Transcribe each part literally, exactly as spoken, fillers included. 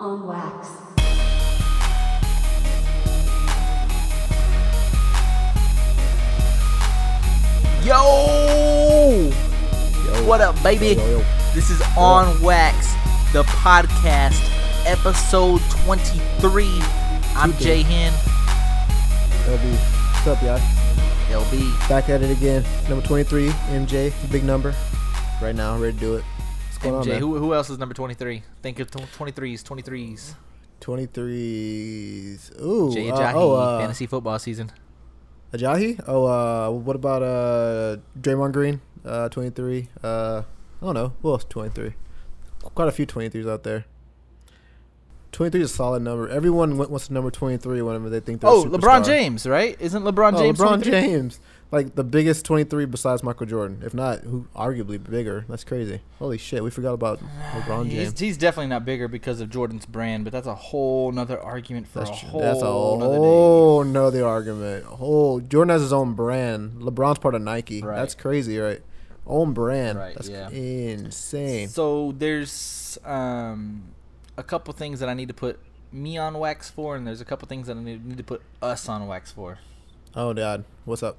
On Wax. Yo! Yo! What up, baby? Yo, yo, yo. This is On Wax, the podcast, episode twenty-three. I'm Jay Hen. L B. What's up, y'all? L B. Back at it again. Number twenty-three, M J. Big number. Right now, ready to do it. M J, on, who, who else is number twenty-three? Think of twenty-threes, twenty-threes. twenty-threes. Ooh. Jay Ajayi, uh, oh, uh, fantasy football season. Ajayi? Oh, uh, what about uh, Draymond Green? Uh, twenty-three. Uh, I don't know. Who else twenty-three? Quite a few twenty-threes out there. twenty-three is a solid number. Everyone wants to number twenty-three whenever they think they're oh, a superstar. LeBron James, right? Isn't LeBron James oh, LeBron twenty-three? James. Like, the biggest twenty-three besides Michael Jordan. If not, who arguably bigger. That's crazy. Holy shit, we forgot about LeBron James. He's, he's definitely not bigger because of Jordan's brand, but that's a whole nother argument for that's a whole That's a whole nother argument. Whole, Jordan has his own brand. LeBron's part of Nike. Right. That's crazy, right? Own brand. Right, that's yeah. insane. So there's um, a couple things that I need to put me on wax for, and there's a couple things that I need to put us on wax for. Oh, God. What's up?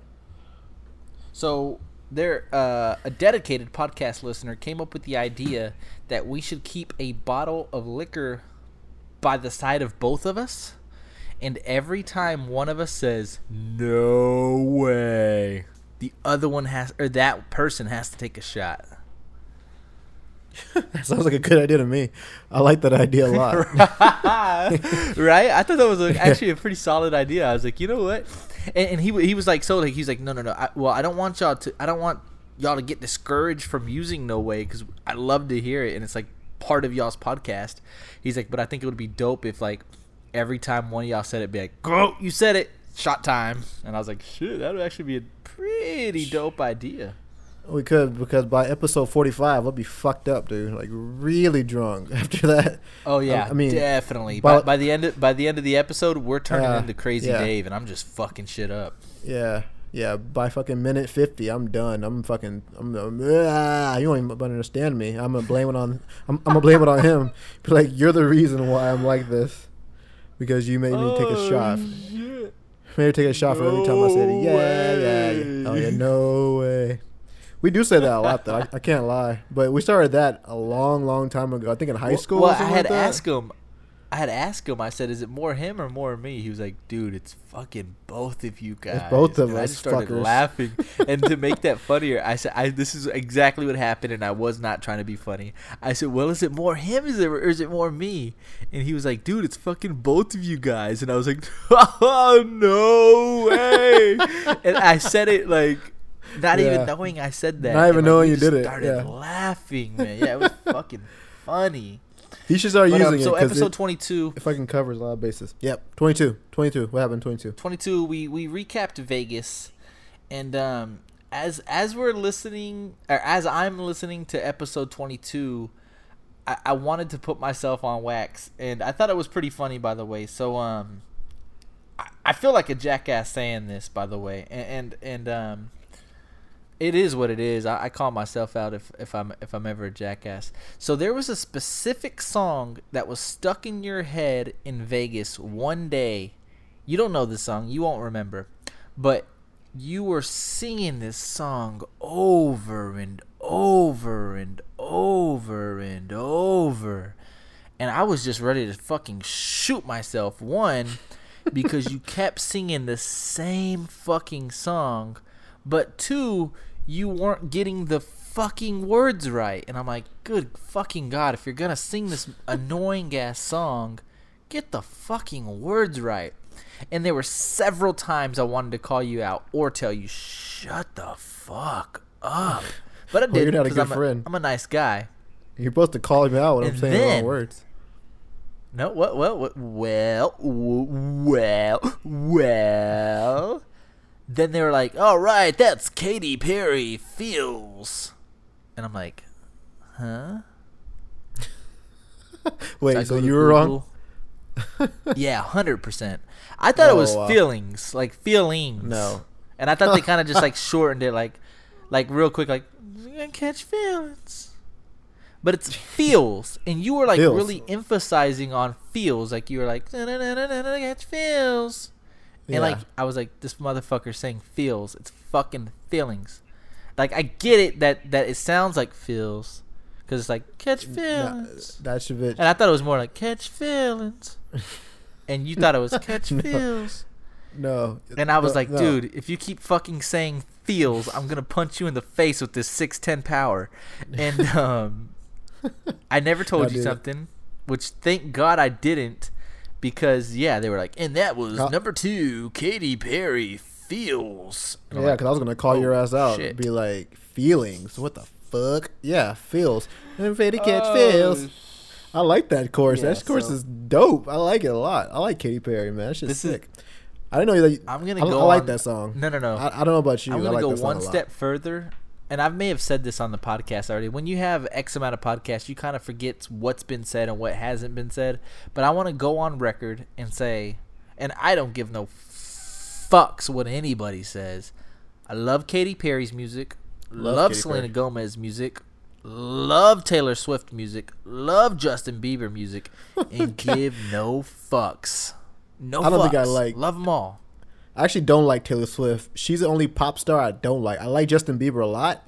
So there, uh, a dedicated podcast listener came up with the idea that we should keep a bottle of liquor by the side of both of us, and every time one of us says "no way," the other one has, or that person has to take a shot. That sounds like a good idea to me. I like that idea a lot. Right? I thought that was a, actually a pretty solid idea. I was like, you know what? And, and he he was like, so like, he's like, no, no, no. I, well, I don't want y'all to. I don't want y'all to get discouraged from using "No Way" because I love to hear it, and it's like part of y'all's podcast. He's like, but I think it would be dope if like every time one of y'all said it, be like, "Go, you said it, shot time." And I was like, shit, that would actually be a pretty dope idea. We could, because by episode forty-five, I'll be fucked up, dude. Like, really drunk after that. Oh yeah, I, I mean, definitely. By, by, by the end, of, by the end of the episode, we're turning uh, into Crazy yeah. Dave, and I'm just fucking shit up. Yeah, yeah. By fucking minute fifty, I'm done. I'm fucking. I'm. I'm uh, you don't even understand me. I'm gonna blame it on. I'm, I'm gonna blame it on him. Be like, you're the reason why I'm like this, because you made me oh, take a shot. Shit. Made me take a shot no for every time I said it. Yeah, yeah, yeah. Oh yeah, no way. We do say that a lot, though. I, I can't lie. But we started that a long, long time ago. I think in high school. Well, well I had like asked him. I had asked him. I said, "Is it more him or more me?" He was like, "Dude, it's fucking both of you guys." It's both of and us. I just started fuckers. laughing, and to make that funnier, I said, I, "This is exactly what happened," and I was not trying to be funny. I said, "Well, is it more him, is it, or is it more me?" And he was like, "Dude, it's fucking both of you guys." And I was like, "Oh no way!" And I said it like. Not yeah. even knowing I said that. Not even like, knowing you did it. Started yeah. laughing, man. Yeah, it was fucking funny. He should start but, using um, it. So episode it, twenty-two. If I can cover a lot of bases. Yep. twenty-two. twenty-two. What happened? twenty-two. twenty-two. We we recapped Vegas, and um, as as we're listening, or as I'm listening to episode twenty-two, I, I wanted to put myself on wax, and I thought it was pretty funny, by the way. So um, I, I feel like a jackass saying this, by the way, and and, and um. It is what it is. I, I call myself out if, if I'm if I'm ever a jackass. So there was a specific song that was stuck in your head in Vegas one day. You don't know this song. You won't remember. But you were singing this song over and over and over and over. And I was just ready to fucking shoot myself. One, because you kept singing the same fucking song. But two, you weren't getting the fucking words right. And I'm like, good fucking God, if you're going to sing this annoying-ass song, get the fucking words right. And there were several times I wanted to call you out or tell you, shut the fuck up. But I didn't. Well, you're not a good I'm friend. A, I'm a nice guy. You're supposed to call me out when and I'm saying then, the wrong words. No, well, well, well, well, well. Then they were like, all right, that's Katy Perry, Feels. And I'm like, huh? Wait, so, so you were Google. Wrong? Yeah, one hundred percent. I thought oh, it was wow. feelings, like feelings. No. And I thought they kind of just like shortened it like like real quick, like, you're going to catch feelings. but it's feels, and you were like feels. really emphasizing on feels, like you were like it's feels, and yeah. like I was like, this motherfucker saying feels, it's fucking feelings. Like I get it that, that it sounds like feels, because it's like catch feelings. Nah, that's your bitch. And I thought it was more like catch feelings, and you thought it was catch no. feels. No. And I was no, like, dude, no. if you keep fucking saying feels, I'm gonna punch you in the face with this six ten power. And um, I never told no, you dude. something, which thank God I didn't, because yeah, they were like, and that was How- number two, Katy Perry feels. And yeah, because like, I was gonna call oh, your ass out shit. and be like, feelings. What the fuck? Yeah, feels. I'm afraid to catch oh, feels. Shit. I like that course. Yeah, that so. course is dope. I like it a lot. I like Katy Perry, man. That shit's sick. Is- I didn't know that. You, I'm gonna I, go. I like on, that song. No, no, no. I, I don't know about you. I'm gonna I like go that song one step further, and I may have said this on the podcast already. When you have X amount of podcasts, you kind of forget what's been said and what hasn't been said. But I want to go on record and say, and I don't give no fucks what anybody says. I love Katy Perry's music. Love, love Selena Perry. Gomez music. Love Taylor Swift music. Love Justin Bieber music, and give no fucks. No, I don't fucks. think I like. Love them all. I actually don't like Taylor Swift. She's the only pop star I don't like. I like Justin Bieber a lot.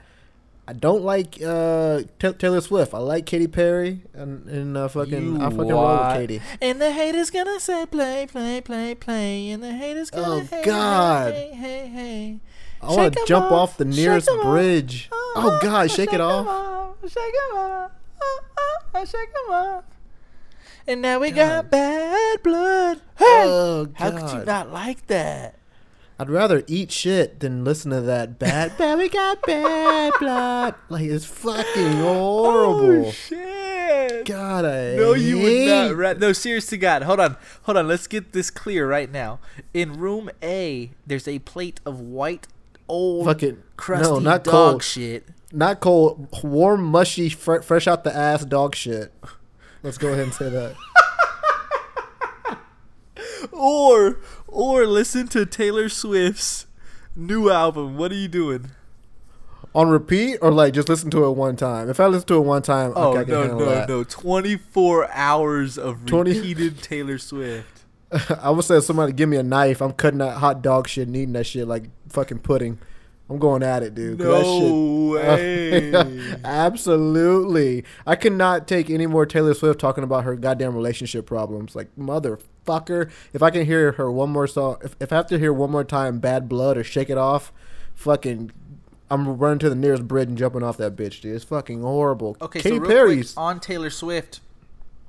I don't like uh, t- Taylor Swift. I like Katy Perry and, and uh, fucking. You I fucking roll with Katy. And the haters gonna say play, play, play, play. And the haters gonna say, oh, hey, God. Hey, hey, hey. I want to jump off, off the nearest bridge. Oh, oh, oh God, shake, shake it off. off. Shake it off. Oh, oh, shake it off. And now we God. got bad blood. Hey, oh, how could you not like that? I'd rather eat shit than listen to that bad. Bad, we got bad blood. Like, it's fucking horrible. Oh shit! God, I no, you hate. would not. Right? No, serious to God. Hold on, hold on. Let's get this clear right now. In room A, there's a plate of white, old, fucking crusty no, not dog cold. shit. Not cold, warm, mushy, fr- fresh out the ass dog shit. Let's go ahead and say that. or or listen to Taylor Swift's new album. What are you doing? On repeat, or like just listen to it one time? If I listen to it one time, oh, okay, I can handle that. Oh, no, no, no. twenty-four hours of repeated Taylor Swift. I would say if somebody give me a knife, I'm cutting that hot dog shit and eating that shit like fucking pudding. I'm going at it, dude. No that shit, way. Absolutely. I cannot take any more Taylor Swift talking about her goddamn relationship problems. Like, motherfucker. If I can hear her one more song, if, if I have to hear one more time Bad Blood or Shake It Off, fucking, I'm running to the nearest bridge and jumping off that bitch, dude. It's fucking horrible. Okay, Katy so real Perry's. quick on Taylor Swift.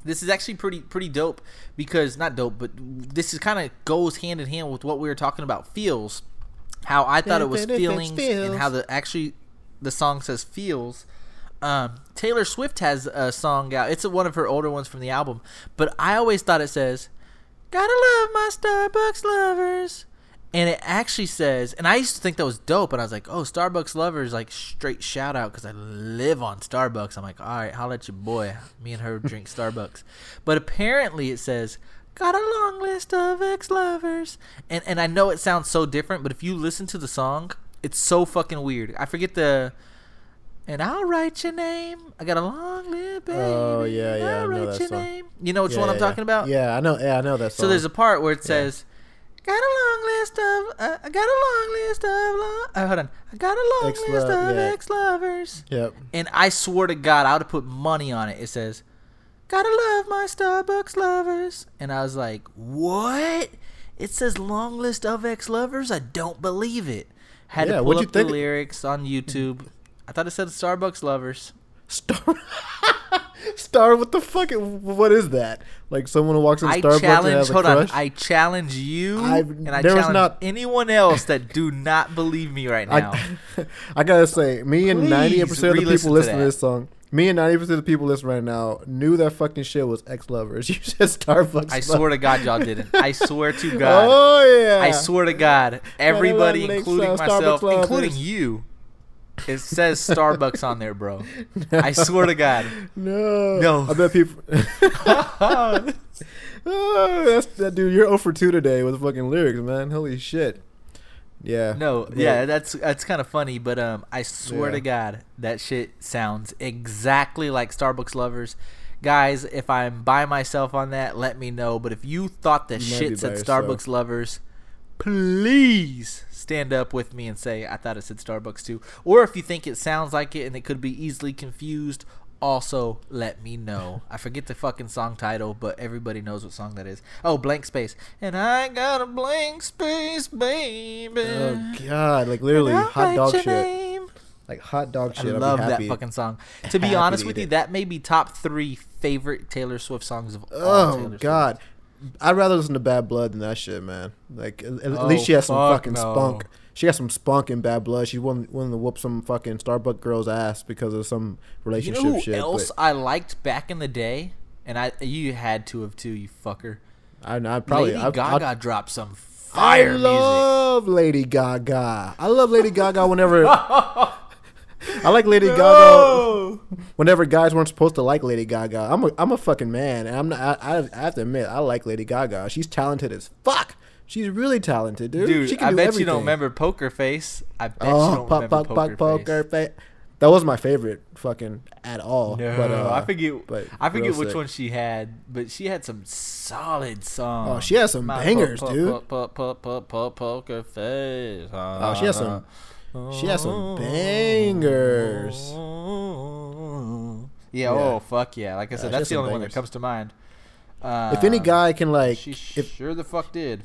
This is actually pretty pretty dope because, not dope, but this is kind of goes hand in hand with what we were talking about, feels. How I thought it was feelings and how the actually the song says feels. Um, Taylor Swift has a song out. It's a, one of her older ones from the album. But I always thought it says, gotta love my Starbucks lovers. And it actually says, and I used to think that was dope. And I was like, oh, Starbucks lovers, like straight shout out because I live on Starbucks. I'm like, all right, holla at your boy. Me and her drink Starbucks. But apparently it says, got a long list of ex-lovers. And and I know it sounds so different, but if you listen to the song, it's so fucking weird. I forget the... And I'll write your name. I got a long list, baby. Oh, yeah, yeah. I'll I know write that your song. name. You know which yeah, one I'm yeah. talking about? Yeah, I know Yeah, I know that song. So there's a part where it says, yeah. got a long list of... Uh, I got a long list of... Long, oh, hold on. I got a long Ex-lo- list of yeah. ex-lovers. Yep. And I swear to God, I would have put money on it. It says... gotta love my Starbucks lovers. And I was like, what? It says long list of ex-lovers? I don't believe it. Had yeah, to pull up the lyrics on YouTube. I thought it said Starbucks lovers. Star Star, what the fuck? What is that? Like someone who walks in I Starbucks challenge, and has a hold crush? on. I challenge you I've, and I challenge not... anyone else that do not believe me right now. I, I gotta say, me and ninety percent of the people listening to, to this song Me and ninety percent of the people listening right now knew that fucking shit was ex-lovers. You said Starbucks. I swear to God y'all didn't. I swear to God. Oh, yeah. I swear to God. Everybody, including myself, including you, it says Starbucks on there, bro. No. I swear to God. No. No. I bet people. oh, that's, that dude, you're oh for two today with fucking lyrics, man. Holy shit. Yeah. No. Yeah, yeah that's that's kind of funny, but um, I swear yeah. to God, that shit sounds exactly like Starbucks Lovers. Guys, if I'm by myself on that, let me know. But if you thought the shit said Starbucks yourself. Lovers, please stand up with me and say, I thought it said Starbucks too. Or if you think it sounds like it and it could be easily confused, also let me know. I forget the fucking song title, but everybody knows what song that is. Oh, Blank Space. And I got a blank space, baby. Oh, God. Like, literally, hot dog shit. Name. Like, hot dog shit. I love that fucking song. To be honest with you, that may be top three favorite Taylor Swift songs of all time. Oh, God. I'd rather listen to Bad Blood than that shit, man. Like, at, at oh, least she has some fuck fucking no. spunk. She has some spunk in Bad Blood. She's willing, willing to whoop some fucking Starbucks girl's ass because of some relationship shit. You know who shit, else I liked back in the day? And I you had to have too, you fucker. I, I probably. Lady I, Gaga I, dropped some fire music. I love music. Lady Gaga. I love Lady Gaga whenever... I like Lady no. Gaga. Whenever guys weren't supposed to like Lady Gaga, I'm a I'm a fucking man, and I'm not. I, I have to admit, I like Lady Gaga. She's talented as fuck. She's really talented, dude. Dude, she can I do bet everything. You don't remember Poker Face. I bet oh, you don't pop, remember pop, Poker, pop, Face. Poker Face. That wasn't my favorite fucking at all. No, but, uh, I forget. But I forget which sick. one she had, but she had some solid songs. Oh, she has some my bangers, po- po- dude. Po- po- po- po- po- poker Face. Uh, oh, she has some. She has some bangers. Yeah, yeah. Oh, fuck yeah. Like I said, yeah, that's the only bangers. one that comes to mind. Uh, if any guy can, like... She if, sure the fuck did.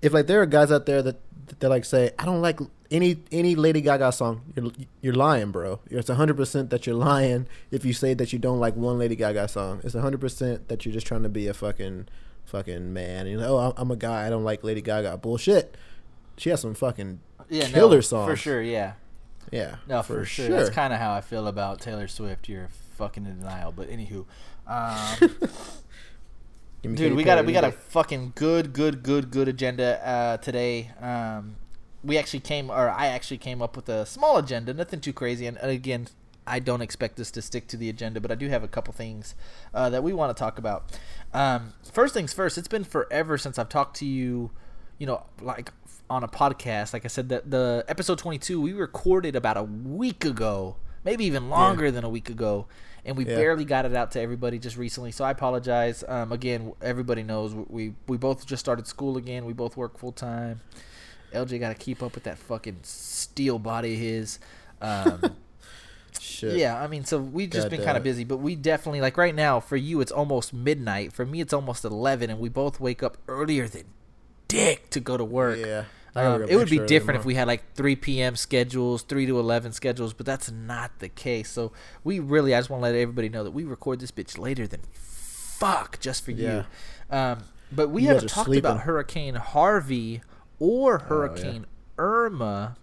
If, like, there are guys out there that, that like, say, I don't like any any Lady Gaga song, you're, you're lying, bro. It's one hundred percent that you're lying if you say that you don't like one Lady Gaga song. It's one hundred percent that you're just trying to be a fucking fucking man. You know, like, oh, I'm a guy. I don't like Lady Gaga. Bullshit. She has some fucking... Yeah, killer no, song for sure. Yeah, yeah. No, for, for sure. sure. That's kind of how I feel about Taylor Swift. You're fucking in denial, but anywho, um, dude, Katie we got a, we got a fucking good, good, good, good agenda uh, today. Um, we actually came, or I actually came up with a small agenda, nothing too crazy. And again, I don't expect this to stick to the agenda, but I do have a couple things uh, that we want to talk about. Um, first things first. It's been forever since I've talked to you. You know, like. On a podcast, like I said, the, the episode twenty-two we recorded about a week ago, maybe even longer yeah. than a week ago, and we yeah. barely got it out to everybody just recently. So I apologize. Um, again, everybody knows we we both just started school again. We both work full time. L J got to keep up with that fucking steel body of his. Um, Shit. Yeah, I mean, so we've just God been kind of busy, but we definitely like right now for you it's almost midnight. For me, it's almost eleven, and we both wake up earlier than dick to go to work. Yeah. Um, it would be different if we had like three p.m. schedules, three to eleven schedules, but that's not the case. So we really, I just want to let everybody know that we record this bitch later than fuck just for yeah. you. Um, but we you haven't talked sleeping. about Hurricane Harvey or Hurricane oh, yeah. Irma.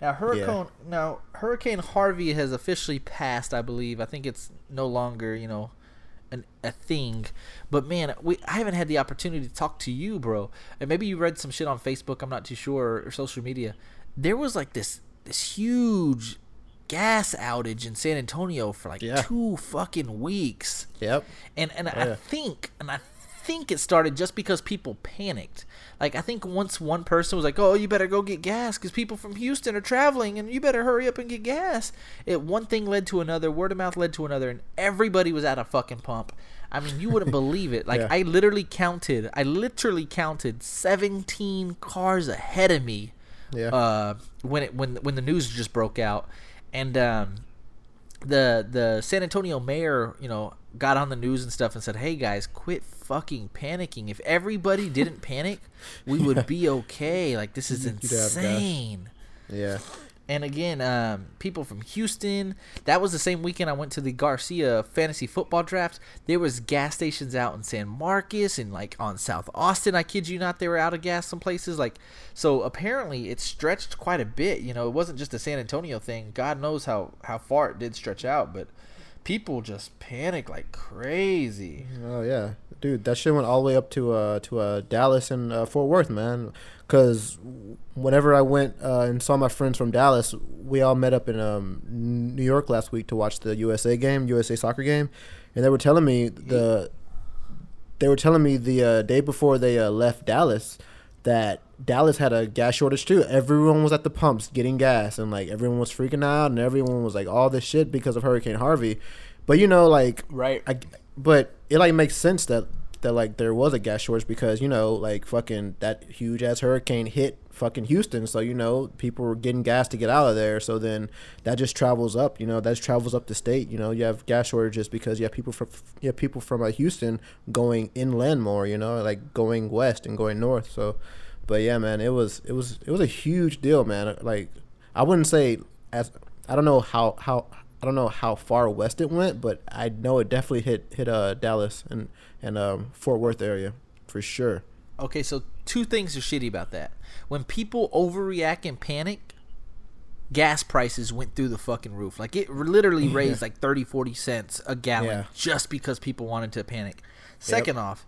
Now Hurricane, yeah. now Hurricane Harvey has officially passed, I believe. I think it's no longer, you know. An, a thing, but man, we I haven't had the opportunity to talk to you, bro. And maybe you read some shit on Facebook. I'm not too sure, or, or social media. There was like this this huge gas outage in San Antonio for like yeah. two fucking weeks. Yep. And and yeah. I think and I think it started just because people panicked. Like I think once one person was like, "Oh, you better go get gas because people from Houston are traveling, and you better hurry up and get gas." It one thing led to another, word of mouth led to another, and everybody was at a fucking pump. I mean, you wouldn't believe it. Like yeah. I literally counted, I literally counted seventeen cars ahead of me yeah. uh, when it when when the news just broke out, and um, the the San Antonio mayor, you know, got on the news and stuff and said, "Hey guys, quit fucking panicking. If everybody didn't panic, we would yeah. be okay. Like this is insane." Yeah. And again, um, people from Houston. That was the same weekend I went to the Garcia fantasy football draft. There was gas stations out in San Marcos and like on South Austin. I kid you not, they were out of gas some places. Like so, apparently it stretched quite a bit. You know, it wasn't just a San Antonio thing. God knows how how far it did stretch out, but. People just panic like crazy. Oh yeah, dude, that shit went all the way up to uh to uh Dallas and uh, Fort Worth, man. Cause whenever I went uh, and saw my friends from Dallas, we all met up in um New York last week to watch the U S A game, U S A soccer game, and they were telling me the, they were telling me the uh, day before they uh, left Dallas that Dallas had a gas shortage too. Everyone was at the pumps getting gas, and like everyone was freaking out, and everyone was like all this shit because of Hurricane Harvey. But you know, like right, I, but it like makes sense that that like there was a gas shortage because you know like fucking that huge ass hurricane hit fucking Houston, so you know people were getting gas to get out of there. So then that just travels up, you know, that just travels up the state. You know, you have gas shortages because you have people from you have people from like Houston going inland more, you know, like going west and going north. So. But yeah, man, it was it was it was a huge deal, man. Like, I wouldn't say as I don't know how, how I don't know how far west it went, but I know it definitely hit hit uh, Dallas and and um, Fort Worth area for sure. Okay, so two things are shitty about that. When people overreact and panic, gas prices went through the fucking roof. Like it literally yeah. raised like thirty, forty cents a gallon yeah. just because people wanted to panic. Second yep. off.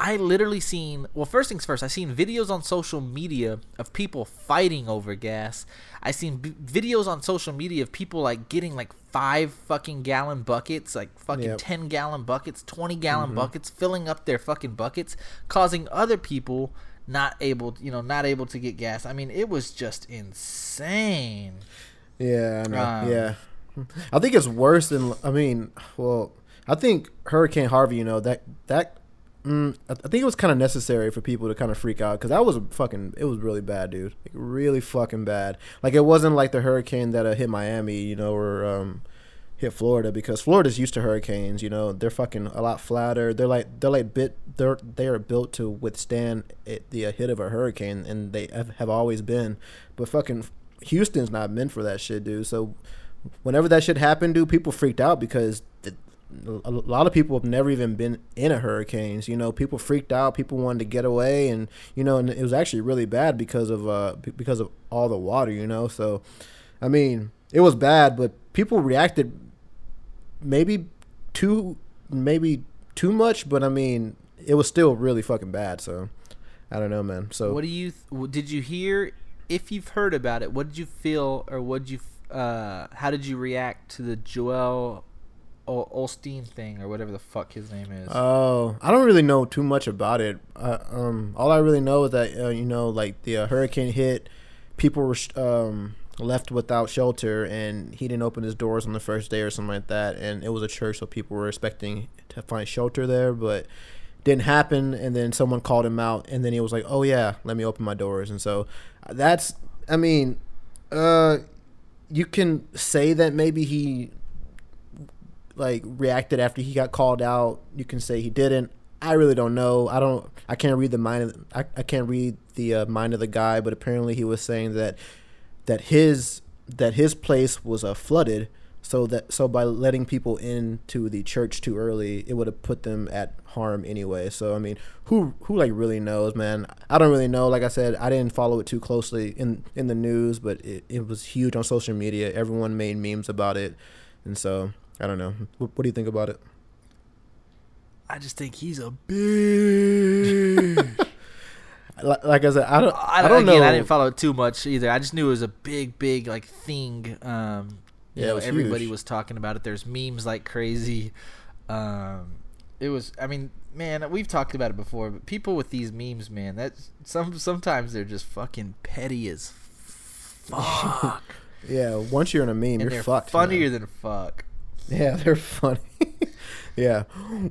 I literally seen, well, first things first, I seen videos on social media of people fighting over gas. I seen b- videos on social media of people, like, getting, like, five fucking gallon buckets, like, fucking yep. ten-gallon buckets, twenty-gallon mm-hmm. buckets, filling up their fucking buckets, causing other people not able, you know, not able to get gas. I mean, it was just insane. Yeah, I know. Um, yeah. I think it's worse than, I mean, well, I think Hurricane Harvey, you know, that that... Mm, I think it was kind of necessary for people to kind of freak out because that was a fucking, it was really bad, dude. Like, really fucking bad. Like, it wasn't like the hurricane that uh, hit Miami, you know, or um, hit Florida, because Florida's used to hurricanes, you know. They're fucking a lot flatter. They're like, they're like bit, they're, they are built to withstand it, the hit of a hurricane, and they have, have always been. But fucking Houston's not meant for that shit, dude. So whenever that shit happened, dude, people freaked out because the, a lot of people have never even been in a hurricane. You know, people freaked out. People wanted to get away, and you know, and it was actually really bad because of uh because of all the water. You know, so I mean, it was bad, but people reacted maybe too maybe too much. But I mean, it was still really fucking bad. So I don't know, man. So what do you th- did you hear? If you've heard about it, what did you feel, or what did you uh how did you react to the Joel Olstein thing or whatever the fuck his name is? Oh, I don't really know too much about it. Uh, um, all I really know is that uh, you know, like the uh, hurricane hit, people were um left without shelter, and he didn't open his doors on the first day or something like that. And it was a church, so people were expecting to find shelter there, but didn't happen. And then someone called him out, and then he was like, "Oh yeah, let me open my doors." And so that's, I mean, uh, you can say that maybe he. Like reacted after he got called out. You can say he didn't. I really don't know. I don't. I can't read the mind. Of, I I can't read the uh, mind of the guy. But apparently he was saying that that his that his place was uh, flooded. So that so by letting people into the church too early, it would have put them at harm anyway. So I mean, who who like really knows, man? I don't really know. Like I said, I didn't follow it too closely in in the news, but it, it was huge on social media. Everyone made memes about it, and so. I don't know. What, what do you think about it? I just think he's a bitch. like, like I said, I don't. I, I don't again, know. I didn't follow it too much either. I just knew it was a big, big like thing. Um, you yeah, know, everybody huge. was talking about it. There's memes like crazy. Um, it was. I mean, man, we've talked about it before, but people with these memes, man, that some sometimes they're just fucking petty as fuck. Yeah, once you're in a meme, and you're fucked. Funnier man. than fuck. Yeah, they're funny. yeah.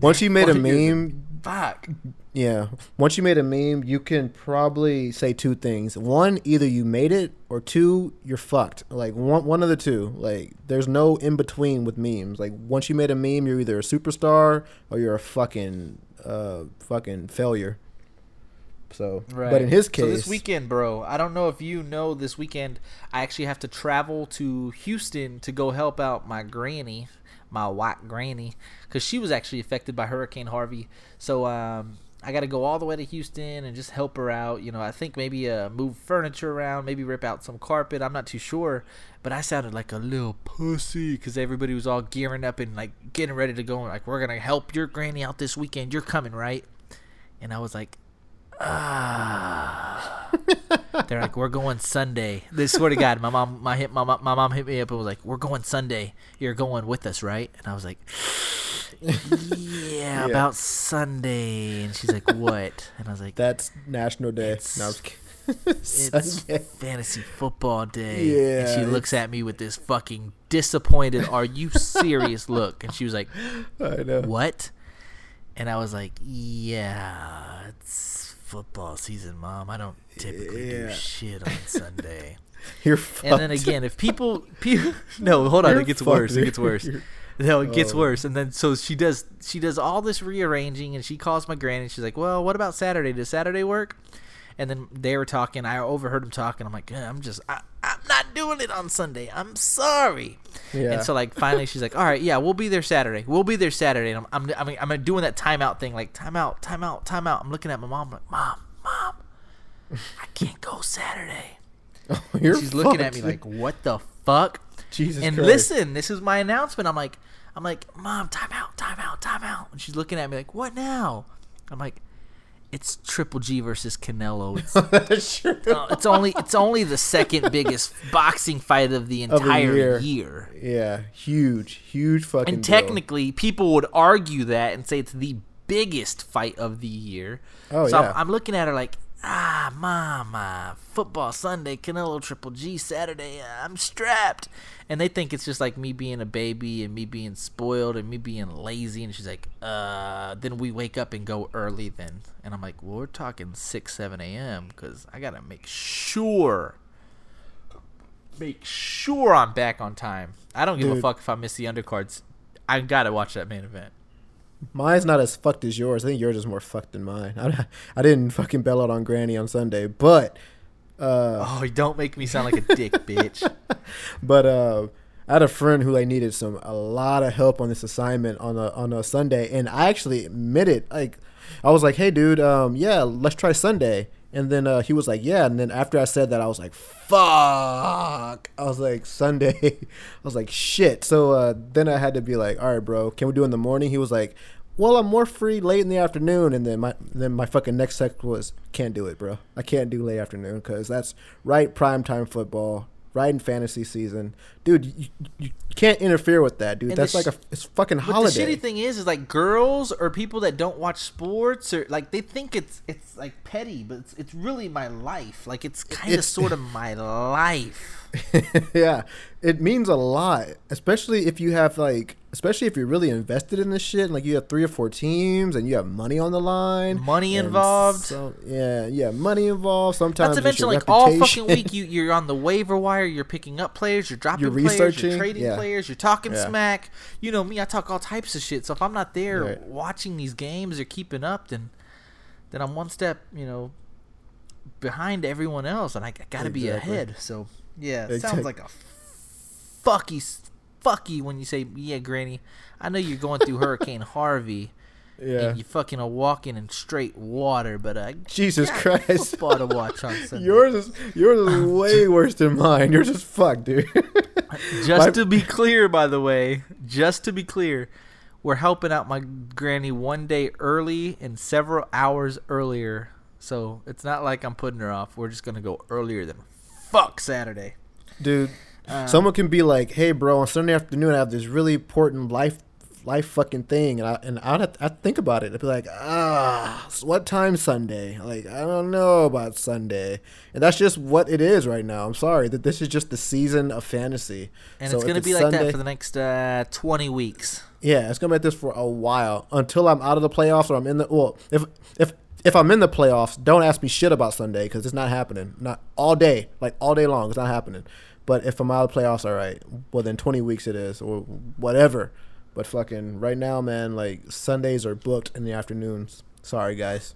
Once you made a meme... Fuck. Yeah. Once you made a meme, you can probably say two things. One, either you made it, or two, you're fucked. Like, one one of the two. Like, there's no in-between with memes. Like, once you made a meme, you're either a superstar or you're a fucking uh, fucking failure. So, right. But in his case... So this weekend, bro, I don't know if you know this weekend, I actually have to travel to Houston to go help out my granny. My white granny, because she was actually affected by Hurricane Harvey. So um, I got to go all the way to Houston and just help her out. You know, I think maybe uh, move furniture around, maybe rip out some carpet. I'm not too sure, but I sounded like a little pussy because everybody was all gearing up and like getting ready to go. And like, we're going to help your granny out this weekend. You're coming, right? And I was like, ah. They're like, we're going Sunday. They swear to God, my mom, my hit, my, my mom hit me up and was like, "We're going Sunday. You're going with us, right?" And I was like, yeah, "Yeah, about Sunday." And she's like, "What?" And I was like, "That's National Day." No, It's fantasy football day. Yeah, and she looks at me with this fucking disappointed, are you serious look. And she was like, I know. What? And I was like, yeah, it's football season, Mom. I don't typically yeah. do shit on Sunday. You're fucked. And then again, if people, people no, hold on, You're it gets fucked, worse. Dude. It gets worse. You're, no, it gets oh. worse. And then so she does, she does all this rearranging, and she calls my granny, and she's like, well, what about Saturday? Does Saturday work? And then they were talking. I overheard them talking. I'm like, I'm just, I, I'm not doing it on Sunday. I'm sorry. Yeah. And so, like, finally, she's like, all right, yeah, we'll be there Saturday. We'll be there Saturday. And I'm, I'm, I'm, I'm doing that timeout thing, like timeout, timeout, timeout. I'm looking at my mom, I'm like, Mom, Mom, I can't go Saturday. Oh, you're she's fucked. Looking at me like, what the fuck? Jesus and Christ. Listen, this is my announcement. I'm like, I'm like, Mom, timeout, timeout, timeout. And she's looking at me like, what now? I'm like, it's Triple G versus Canelo. It's, That's true. Uh, it's only it's only the second biggest boxing fight of the entire of year. year. Yeah, huge, huge fucking. And technically, deal. people would argue that and say it's the biggest fight of the year. Oh so yeah. So I'm, I'm looking at her like, ah, Mama, football Sunday, Canelo, Triple G Saturday. I'm strapped, and they think it's just like me being a baby and me being spoiled and me being lazy. And she's like, uh, then we wake up and go early then. And I'm like, well, we're talking six, seven a.m. because I got to make sure, make sure I'm back on time. I don't give Dude. a fuck if I miss the undercards. I got to watch that main event. Mine's not as fucked as yours. I think yours is more fucked than mine. I, I didn't fucking bail out on Granny on Sunday, but. Uh, oh, don't make me sound like a dick, bitch. But uh, I had a friend who I like, needed some a lot of help on this assignment on a on a Sunday, and I actually admitted, like, I was like, hey, dude, um, yeah, let's try Sunday. And then uh, he was like, yeah. And then after I said that, I was like, fuck. I was like, Sunday. I was like, shit. So uh, then I had to be like, all right, bro, can we do it in the morning? He was like, well, I'm more free late in the afternoon. And then my then my fucking next text was, can't do it, bro. I can't do late afternoon because that's right primetime football, right in fantasy season. Dude, you, you can't interfere with that, dude. And that's sh- like a it's fucking holiday. The shitty thing is, is like girls or people that don't watch sports or like they think it's it's like petty, but it's, it's really my life. Like it's kind of sort of my life. Yeah, it means a lot, especially if you have like, especially if you're really invested in this shit. And like you have three or four teams, and you have money on the line, money involved. So, yeah, yeah, money involved. Sometimes that's eventually like reputation. All fucking week. You you're on the waiver wire. You're picking up players. You're dropping. You're players. Researching. You're trading yeah. players. You're talking yeah. smack. You know me. I talk all types of shit. So if I'm not there right. watching these games or keeping up, then then I'm one step, you know, behind everyone else, and I, I got to exactly. be ahead. So yeah, it exactly. sounds like a fucky. Fucky when you say, yeah, Granny, I know you're going through Hurricane Harvey, yeah, and you fucking are walking in straight water, but uh, Jesus Christ, football to watch on Sunday. Yours is yours is way worse than mine. Yours is fucked, dude. Just my- to be clear, by the way, just to be clear, we're helping out my granny one day early and several hours earlier, so it's not like I'm putting her off. We're just gonna go earlier than fuck Saturday, dude. Um, Someone can be like, "Hey, bro, on Sunday afternoon, I have this really important life, life fucking thing," and I and I'd have to, I'd think about it. I'd be like, "Ah, what time Sunday? Like, I don't know about Sunday." And that's just what it is right now. I'm sorry that this is just the season of fantasy, and so it's gonna it's be like Sunday, that for the next uh, twenty weeks. Yeah, it's gonna be like this for a while until I'm out of the playoffs or I'm in the well. If if if I'm in the playoffs, don't ask me shit about Sunday because it's not happening. Not all day, like all day long, it's not happening. But if I'm out of the playoffs, all right, well, then twenty weeks it is or whatever. But fucking right now, man, like Sundays are booked in the afternoons. Sorry, guys.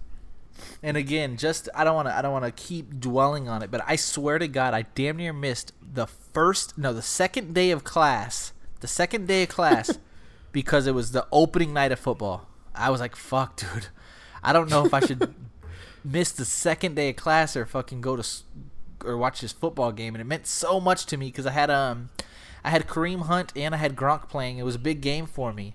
And again, just I don't want to I don't want to keep dwelling on it, but I swear to God, I damn near missed the first no, the second day of class, the second day of class because it was the opening night of football. I was like, fuck, dude. I don't know if I should miss the second day of class or fucking go to or watch this football game, and it meant so much to me because I had um, I had Kareem Hunt and I had Gronk playing. It was a big game for me,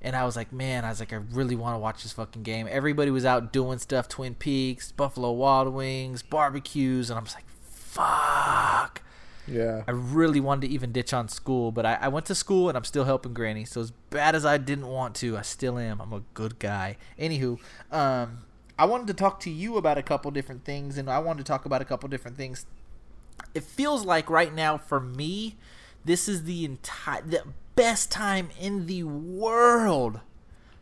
and I was like, man, I was like, I really want to watch this fucking game. Everybody was out doing stuff, Twin Peaks, Buffalo Wild Wings, barbecues, and I'm just like, fuck. Yeah. I really wanted to even ditch on school, but I, I went to school and I'm still helping Granny. So as bad as I didn't want to, I still am. I'm a good guy. Anywho, um, I wanted to talk to you about a couple different things, and I wanted to talk about a couple different things. It feels like right now for me, this is the entire the best time in the world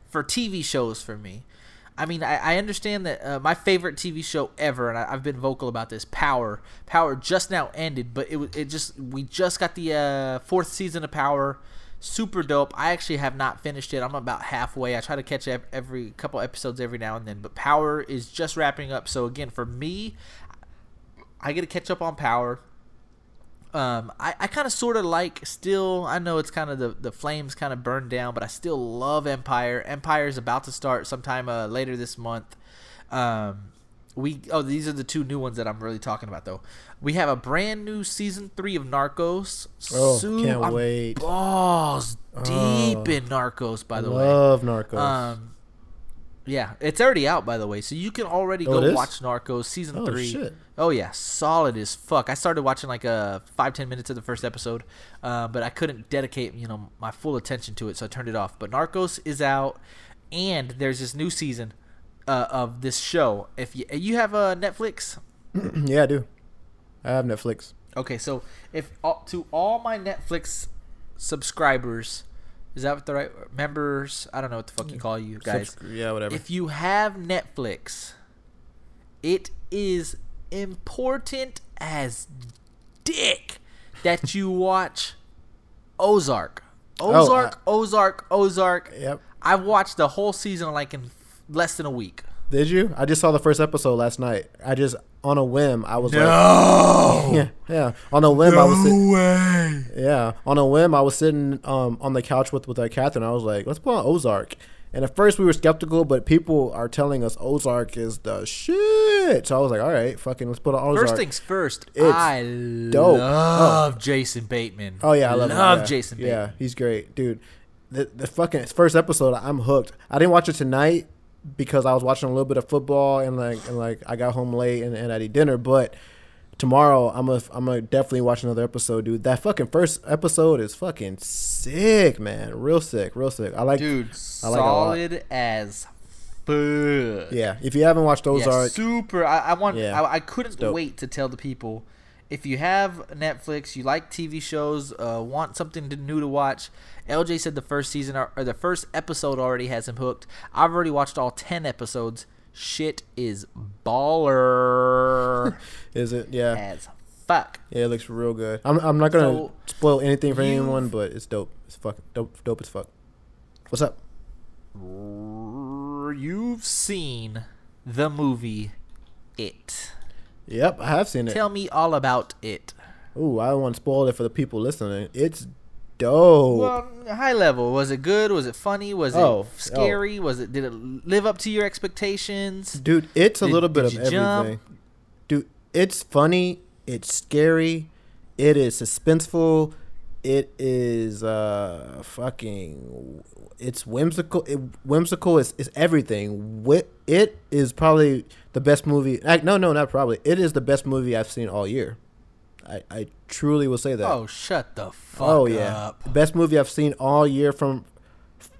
for T V shows for me. I mean, I, I understand that uh, my favorite T V show ever, and I, I've been vocal about this, Power. Power just now ended, but it it just we just got the uh, fourth season of Power. Super dope. I actually have not finished it. I'm about halfway. I try to catch every, every couple episodes every now and then, but Power is just wrapping up. So again, for me, I get to catch up on Power. Um, I, I kind of sort of like still, I know it's kind of the, the flames kind of burned down, but I still love Empire. Empire is about to start sometime uh, later this month. Um, we Oh, these are the two new ones that I'm really talking about, though. We have a brand new season three of Narcos. Oh, Soon, can't I'm wait. balls oh, deep in Narcos, by the love way. Love Narcos. Um, yeah, it's already out, by the way, so you can already oh, go watch Narcos season oh, three. Shit. Oh, yeah, solid as fuck. I started watching like a five, ten minutes of the first episode, uh, but I couldn't dedicate, you know, my full attention to it, so I turned it off. But Narcos is out, and there's this new season uh, of this show. If you, you have uh, Netflix? Yeah, I do. I have Netflix. Okay, so if all, to all my Netflix subscribers, is that what the right members? I don't know what the fuck you call you guys. Subscri- yeah, whatever. If you have Netflix, it is important as dick that you watch Ozark. Ozark, oh, uh, Ozark, Ozark. Yep. I watched the whole season like in less than a week. Did you? I just saw the first episode last night. I just, on a whim, I was no! like... Yeah, yeah. On a whim, no I was... No way! Yeah. On a whim, I was sitting um, on the couch with, with uh, Catherine. I was like, let's put on Ozark. And at first, we were skeptical, but people are telling us Ozark is the shit. So I was like, all right, fucking, let's put on Ozark. First things first, it's I dope. love oh. Jason Bateman. Oh, yeah, I love, love him. Yeah. Jason Bateman. Yeah, he's great. Dude, the, the fucking first episode, I'm hooked. I didn't watch it tonight, because I was watching a little bit of football and like and like I got home late and, and I ate dinner, but tomorrow I'm a I'm a definitely watch another episode, dude. That fucking first episode is fucking sick, man. Real sick, real sick. I like, dude, I solid like as fuck. Yeah, if you haven't watched Ozark, yeah, super. I, I want. Yeah, I, I couldn't wait to tell the people. If you have Netflix, you like T V shows, uh, want something to, new to watch, L J said the first season or, or the first episode already has him hooked. I've already watched all ten episodes. Shit is baller. Is it? Yeah. As fuck. Yeah, it looks real good. I'm I'm not gonna so, spoil anything for anyone, but it's dope. It's fucking dope. Dope as fuck. What's up? You've seen the movie It. Yep, I have seen it. Tell me all about it. Ooh, I don't want to spoil it for the people listening. It's dope. Well, high level. Was it good? Was it funny? Was oh, it scary? Oh. Was it? Did it live up to your expectations? Dude, it's a did, little bit of everything. Jump? Dude, it's funny. It's scary. It is suspenseful. It is uh fucking. It's whimsical. It, whimsical is is everything. Wh- it is probably the best movie. I, no, no, not probably. It is the best movie I've seen all year. I, I truly will say that. Oh, shut the fuck oh, yeah. up. The best movie I've seen all year from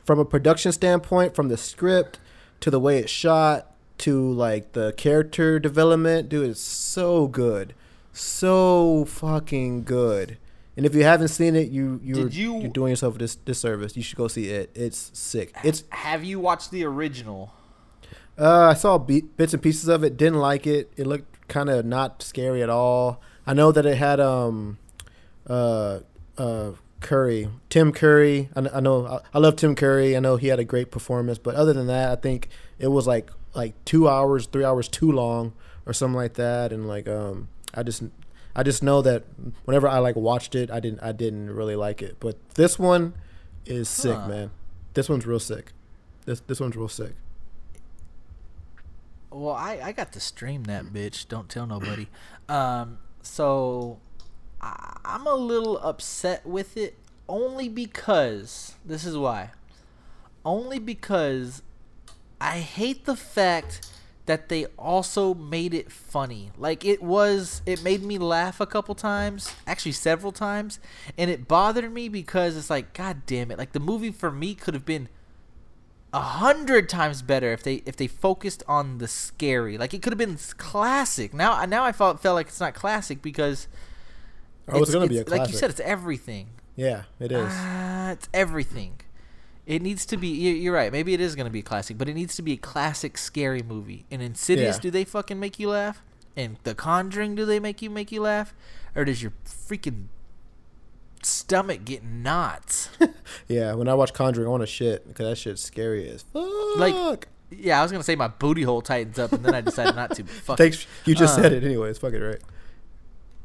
from a production standpoint, from the script to the way it's shot to like the character development. Dude, it's so good, so fucking good. And if you haven't seen it, you you're, you, you're doing yourself a dis- disservice. You should go see it. It's sick. It's. Have you watched the original? Uh, I saw be- bits and pieces of it. Didn't like it. It looked kind of not scary at all. I know that it had um, uh, uh, Curry, Tim Curry. I, I know. I, I love Tim Curry. I know he had a great performance. But other than that, I think it was like like two hours, three hours too long, or something like that. And like um, I just. I just know that whenever I like watched it, I didn't I didn't really like it. But this one is sick, huh. man. This one's real sick. This this one's real sick. Well, I, I got to stream that bitch. Don't tell nobody. Um, so I, I'm a little upset with it only because this is why. Only because I hate the fact that they also made it funny. Like it was, it made me laugh a couple times, actually several times, and it bothered me because it's like, God damn it. Like the movie for me could have been a hundred times better if they if they focused on the scary. Like, it could have been classic. Now now I felt felt like it's not classic because oh, it's, it's gonna it's, be a classic. Like you said, it's everything. Yeah, it is. Uh, it's everything. It needs to be. You're right. Maybe it is going to be a classic, but it needs to be a classic scary movie. And Insidious, yeah. do they fucking make you laugh? And The Conjuring, do they make you make you laugh? Or does your freaking stomach get knots? Yeah, when I watch Conjuring, I want to shit because that shit's scary as fuck. Like, yeah, I was gonna say my booty hole tightens up, and then I decided not to. But fuck Thanks, it. You just um, said it anyway. It's fucking right.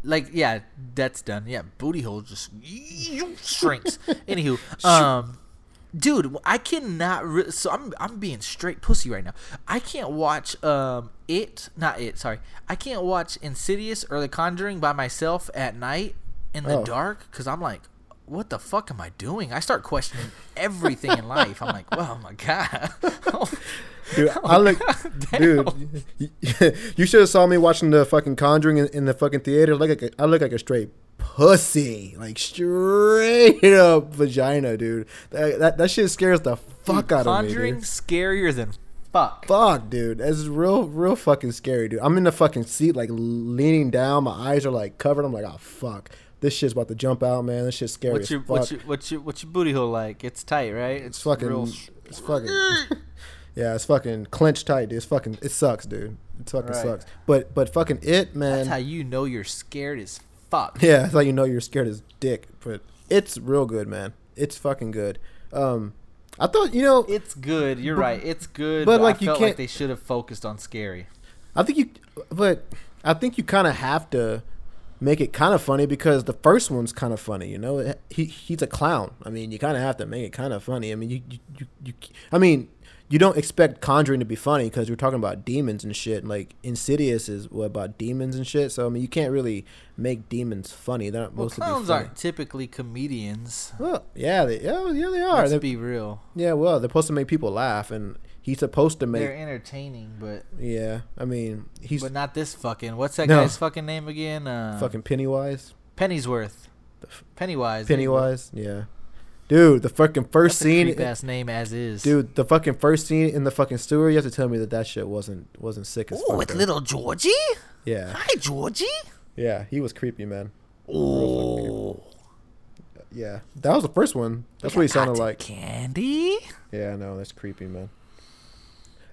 Like, yeah, that's done. Yeah, booty hole just shrinks. Anywho, um. Dude, I cannot. Re- so I'm I'm being straight pussy right now. I can't watch um it, not it. Sorry, I can't watch Insidious or The Conjuring by myself at night in the oh. dark because I'm like, what the fuck am I doing? I start questioning everything in life. I'm like, well, my god, oh, dude, oh, I look, dude, you should have saw me watching the fucking Conjuring in, in the fucking theater. Like, I look like a straight pussy, like straight up vagina, dude. That that, that shit scares the fuck dude, out of me. Conjuring scarier than fuck. Fuck, dude. That's real, real fucking scary, dude. I'm in the fucking seat, like leaning down. My eyes are like covered. I'm like, oh fuck, this shit's about to jump out, man. This shit's scary. What's your, as fuck. What's your, what's your, what's your booty hole like? It's tight, right? It's, it's fucking. Real... It's fucking. Yeah, it's fucking clenched tight, dude. It's fucking. It sucks, dude. It fucking right. sucks. But but fucking it, man. That's how you know you're scared as fuck. Fuck. Yeah, it's like you know you're scared as dick, but it's real good, man. It's fucking good. Um, I thought you know it's good. You're but, right. It's good. But, but like I you felt can't. Like they should have focused on scary. I think you, but I think you kind of have to make it kind of funny because the first one's kind of funny. You know, he he's a clown. I mean, you kind of have to make it kind of funny. I mean, you you, you you I mean, you don't expect Conjuring to be funny because we're talking about demons and shit. And like Insidious is what about demons and shit. So I mean, you can't really make demons funny. They're not well, mostly clowns funny. Aren't typically comedians. Well, yeah, they, yeah, yeah, they are. Let's be real. Yeah, well, they're supposed to make people laugh, and he's supposed to make. They're entertaining, but yeah, I mean, he's but not this fucking. What's that no. guy's fucking name again? Uh, fucking Pennywise. Pennyworth. Pennywise. Pennywise. Anyway. Yeah. Dude, the fucking first That's a scene. Creep ass name as is. Dude, the fucking first scene in the fucking sewer. You have to tell me that that shit wasn't wasn't sick as fuck. Ooh, with little Georgie. Yeah. Hi, Georgie. Yeah, he was creepy, man. Ooh. Yeah, that was the first one. That's what he sounded like. Candy. Yeah, no, that's creepy, man.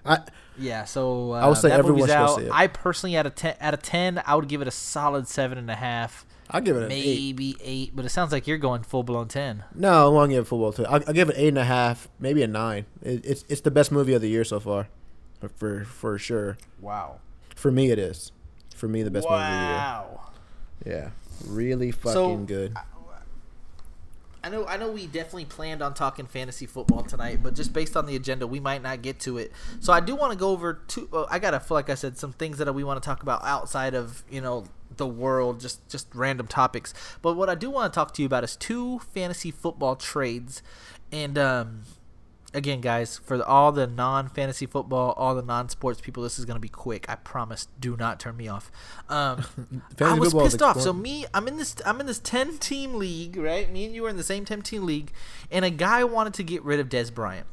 I. Yeah, so uh, I would say everyone's supposed to see it. I personally, out of ten, out of ten, I would give it a solid seven and a half. I'll give it an maybe eight. eight, but it sounds like you're going full blown ten. No, I won't give it full blown ten. I'll, I'll give it eight and a half, maybe a nine. It, it's it's the best movie of the year so far, for for sure. Wow. For me, it is. For me, the best wow. movie of the year. Wow. Yeah, really fucking so, good. I, I know, I know. We definitely planned on talking fantasy football tonight, but just based on the agenda, we might not get to it. So I do want to go over two. Uh, I gotta, like I said, some things that we want to talk about outside of you know the world, just just random topics. But what I do want to talk to you about is two fantasy football trades. And um, again, guys, for the, all the non-fantasy football, all the non-sports people, this is gonna be quick. I promise. Do not turn me off. Um, I was pissed off. So me, I'm in this. I'm in this ten-team league, right? Me and you were in the same ten-team league, and a guy wanted to get rid of Dez Bryant.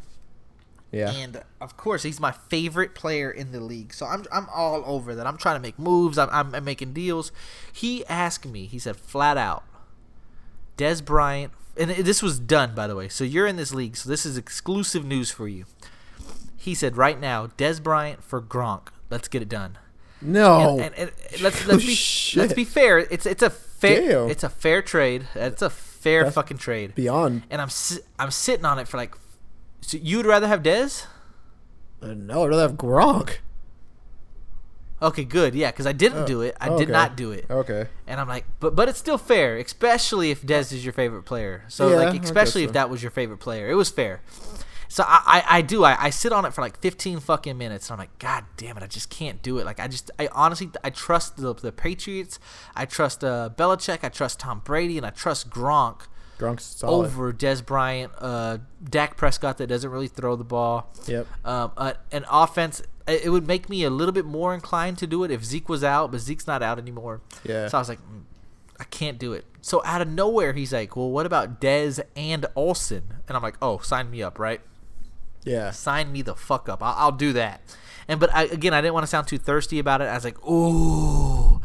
Yeah. And of course, he's my favorite player in the league. So I'm I'm all over that. I'm trying to make moves. I'm I'm, I'm making deals. He asked me. He said flat out, Dez Bryant. And this was done, by the way. So you're in this league, so this is exclusive news for you. He said, right now, Dez Bryant for Gronk. Let's get it done. No. And, and, and let's let's oh, be shit. let's be fair. It's it's a fair Damn. it's a fair trade. It's a fair That's fucking trade. Beyond. And I'm I'm sitting on it for like. So you'd rather have Dez? Uh, no, I'd rather have Gronk. Okay, good. Yeah, because I didn't oh, do it. I okay. did not do it. Okay. And I'm like, but but it's still fair, especially if Dez is your favorite player. So yeah, like, especially so. if that was your favorite player, it was fair. So I I, I do I, I sit on it for like fifteen fucking minutes, and I'm like, God damn it, I just can't do it. Like I just I honestly I trust the the Patriots, I trust uh, Belichick, I trust Tom Brady, and I trust Gronk. Gronk's solid. Over Dez Bryant, uh, Dak Prescott that doesn't really throw the ball. Yep. Um, uh, an offense. It would make me a little bit more inclined to do it if Zeke was out, but Zeke's not out anymore. Yeah. So I was like, mm, I can't do it. So out of nowhere, he's like, well, what about Dez and Olsen? And I'm like, oh, sign me up, right? Yeah. Sign me the fuck up. I'll, I'll do that. And but I, again, I didn't want to sound too thirsty about it. I was like, ooh,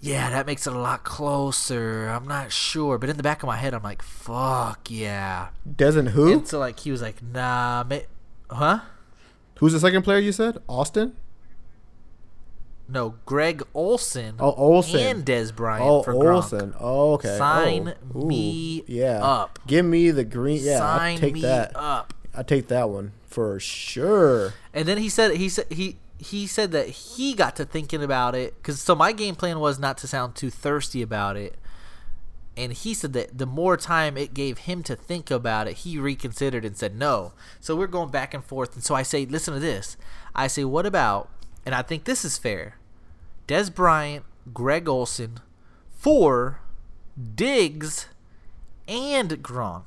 yeah, that makes it a lot closer. I'm not sure, but in the back of my head, I'm like, fuck yeah. Doesn't who? And so like he was like, nah, ma- huh? Who's the second player you said? Austin? No, Greg Olsen. Oh, Olsen. And Dez Bryant oh, for Gronk. Olsen. Oh, okay. Sign oh, me yeah. up. Give me the green. Yeah, Sign I'll take me that. up. I take that one for sure. And then he said he said he he said that he got to thinking about it because so my game plan was not to sound too thirsty about it. And he said that the more time it gave him to think about it, he reconsidered and said no. So we're going back and forth. And so I say, listen to this. I say, what about, and I think this is fair, Dez Bryant, Greg Olsen, for Diggs, and Gronk.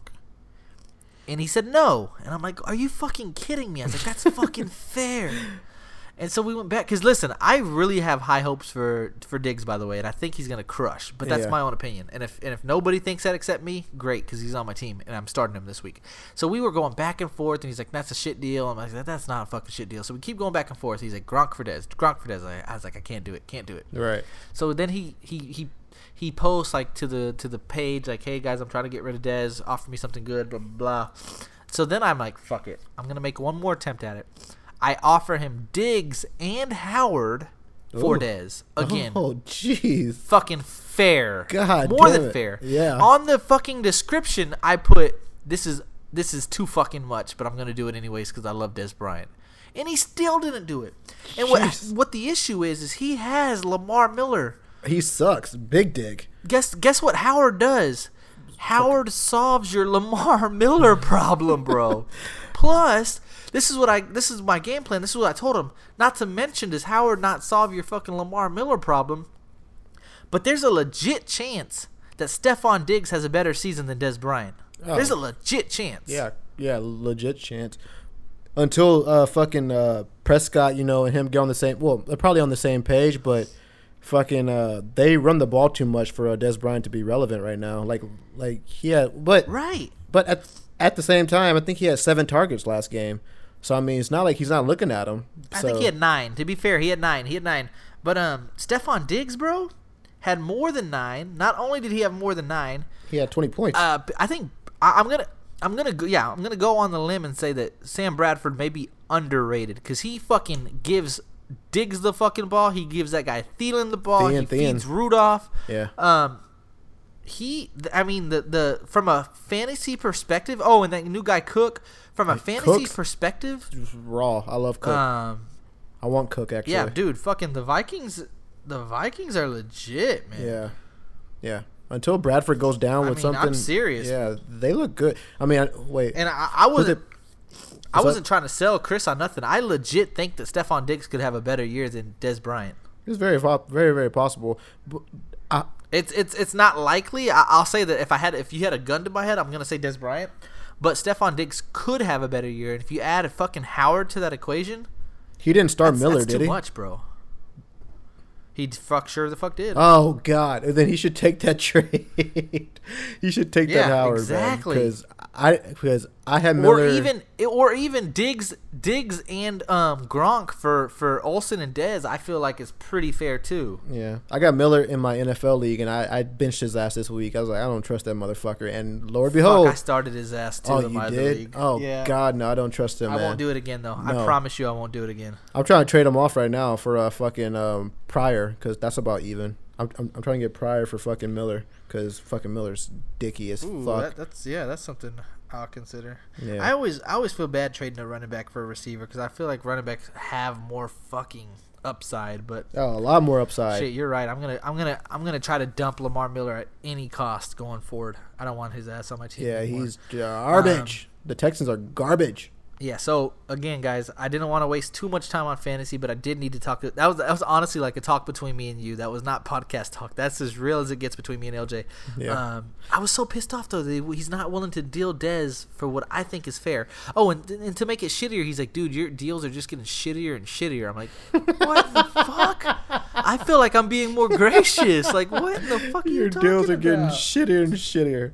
And he said no. And I'm like, are you fucking kidding me? I was like, that's fucking fair. And so we went back because, listen, I really have high hopes for, for Diggs, by the way, and I think he's going to crush. But that's yeah. my own opinion. And if and if nobody thinks that except me, great, because he's on my team, and I'm starting him this week. So we were going back and forth, and he's like, that's a shit deal. I'm like, that's not a fucking shit deal. So we keep going back and forth. He's like, Gronk for Dez, Gronk for Dez. I was like, I can't do it, can't do it. Right. So then he he, he he posts like to the to the page, like, hey, guys, I'm trying to get rid of Dez. Offer me something good, blah, blah, blah. So then I'm like, fuck it. I'm going to make one more attempt at it. I offer him Diggs and Howard for Dez. Again. Oh, jeez. Fucking fair. God More damn than it. fair. Yeah. On the fucking description, I put, this is this is too fucking much, but I'm going to do it anyways because I love Dez Bryant. And he still didn't do it. And Jeez. what what the issue is, is he has Lamar Miller. He sucks. Big dig. Guess, guess what Howard does? Howard Fuck. solves your Lamar Miller problem, bro. Plus... This is what I. This is my game plan. This is what I told him. Not to mention, does Howard not solve your fucking Lamar Miller problem? But there's a legit chance that Stefon Diggs has a better season than Dez Bryant. Oh. There's a legit chance. Yeah, yeah, legit chance. Until uh, fucking uh, Prescott, you know, and him get on the same. Well, they're probably on the same page, but fucking uh, they run the ball too much for uh, Dez Bryant to be relevant right now. Like, like yeah, but right. But at at the same time, I think he had seven targets last game. So, I mean, it's not like he's not looking at him. So. I think he had nine. To be fair, he had nine. He had nine. But um, Stefon Diggs, bro, had more than nine. Not only did he have more than nine. He had twenty points. Uh, I think I, I'm going to I'm gonna go, yeah, I'm gonna go on the limb and say that Sam Bradford may be underrated because he fucking gives Diggs the fucking ball. He gives that guy Thielen the ball. Thielen, he Thielen. feeds Rudolph. Yeah. Um, he, I mean, the the from a fantasy perspective, oh, and that new guy Cook – From a fantasy Cook's perspective, raw. I love Cook. Um, I want Cook actually. Yeah, dude. Fucking the Vikings. The Vikings are legit, man. Yeah, yeah. Until Bradford goes down I with mean, something, I'm serious. Yeah, they look good. I mean, I, wait. And I, I wasn't. Was it, I wasn't that, trying to sell Chris on nothing. I legit think that Stefon Diggs could have a better year than Dez Bryant. It's very, very, very possible. But I, it's it's it's not likely. I, I'll say that if I had if you had a gun to my head, I'm gonna say Dez Bryant. But Stefon Diggs could have a better year. And if you add a fucking Howard to that equation. He didn't start that's, Miller, that's did he? That's too much, bro. He fuck sure the fuck did. Oh, God. And then he should take that trade. He should take yeah, that Howard, exactly. man. Because I, because I had Miller. Or even, or even Diggs Diggs and um, Gronk for, for Olsen and Dez, I feel like is pretty fair, too. Yeah. I got Miller in my N F L league, and I, I benched his ass this week. I was like, I don't trust that motherfucker. And Lord behold. Fuck, I started his ass, too, oh, in my you did? Other league. Oh, yeah. God, no. I don't trust him, I man. won't do it again, though. No. I promise you I won't do it again. I'm trying to trade him off right now for uh, fucking um, Pryor. Because that's about even. I'm, I'm I'm trying to get Pryor for fucking Miller because fucking Miller's dicky as Ooh, fuck. That, that's yeah, that's something I'll consider. Yeah. I always I always feel bad trading a running back for a receiver because I feel like running backs have more fucking upside, but oh, a lot more upside. Shit, you're right. I'm gonna I'm gonna I'm gonna try to dump Lamar Miller at any cost going forward. I don't want his ass on my team. Yeah, anymore. He's garbage. Um, the Texans are garbage. Yeah, so, again, guys, I didn't want to waste too much time on fantasy, but I did need to talk. That was that was honestly like a talk between me and you. That was not podcast talk. That's as real as it gets between me and L J. Yeah. Um, I was so pissed off, though, that he's not willing to deal Dez for what I think is fair. Oh, and, and to make it shittier, he's like, dude, your deals are just getting shittier and shittier. I'm like, what the fuck? I feel like I'm being more gracious. Like, what in the fuck are your you talking about? Your deals are getting shittier and shittier.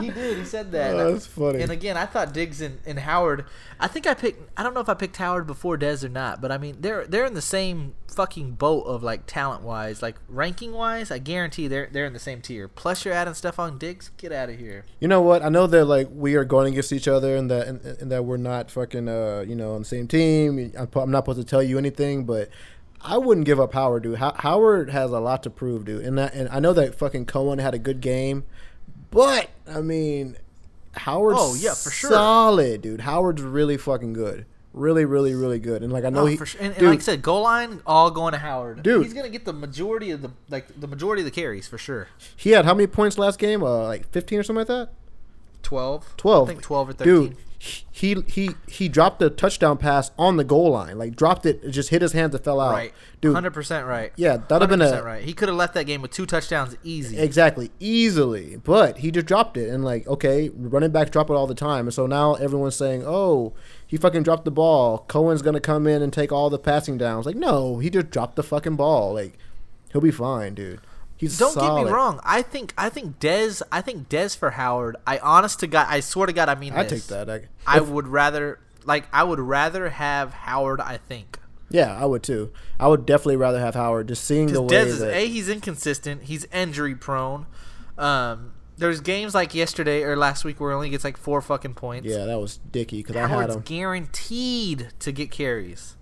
He did. He said that. Oh, that's funny. And again, I thought Diggs and, and Howard. I think I picked. I don't know if I picked Howard before Dez or not, but I mean, they're they're in the same fucking boat of like talent wise, like ranking wise. I guarantee they're they're in the same tier. Plus, you're adding Stefon Diggs. Get out of here. You know what? I know they're like we are going against each other, and that and, and that we're not fucking uh you know on the same team. I'm, I'm not supposed to tell you anything, but. I wouldn't give up Howard, dude. How- Howard has a lot to prove, dude. And that, and I know that fucking Cohen had a good game, but I mean, Howard's oh, yeah, for sure. solid, dude. Howard's really fucking good, really, really, really good. And like I know oh, he, for sure. and, and like I said, goal line all going to Howard, dude. He's gonna get the majority of the like the majority of the carries for sure. He had how many points last game? Uh, like fifteen or something like that. Twelve. Twelve. I think twelve or thirteen. Dude. He he he dropped the touchdown pass on the goal line, like dropped it, it just hit his hands and fell out. Right, dude, hundred percent right. Yeah, that'd have been a right. He could have left that game with two touchdowns easy. Exactly, easily. But he just dropped it, and like, okay, running backs drop it all the time, and so now everyone's saying, oh, he fucking dropped the ball. Cohen's gonna come in and take all the passing downs. Like, no, he just dropped the fucking ball. Like, he'll be fine, dude. He's Don't solid. Get me wrong. I think I think Dez I think Dez for Howard. I honest to God, I swear to God, I mean. I this. take that. I, if, I would rather like I would rather have Howard. I think. Yeah, I would too. I would definitely rather have Howard. Just seeing the way Dez is that, a he's inconsistent. He's injury prone. Um, there's games like yesterday or last week where he only gets like four fucking points. Yeah, that was dicky because I had him guaranteed to get carries.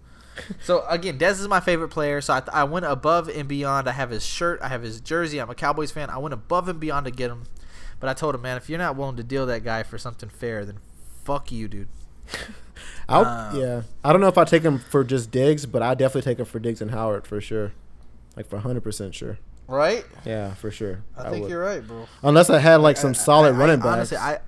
So, again, Dez is my favorite player, so I, I went above and beyond. I have his shirt. I have his jersey. I'm a Cowboys fan. I went above and beyond to get him. But I told him, man, if you're not willing to deal that guy for something fair, then fuck you, dude. I'll, um, yeah. I don't know if I take him for just Diggs, but I definitely take him for Diggs and Howard for sure. Like, for one hundred percent sure. Right? Yeah, for sure. I, I think would. You're right, bro. Unless I had, like, some I, solid I, I, running backs. Honestly, I...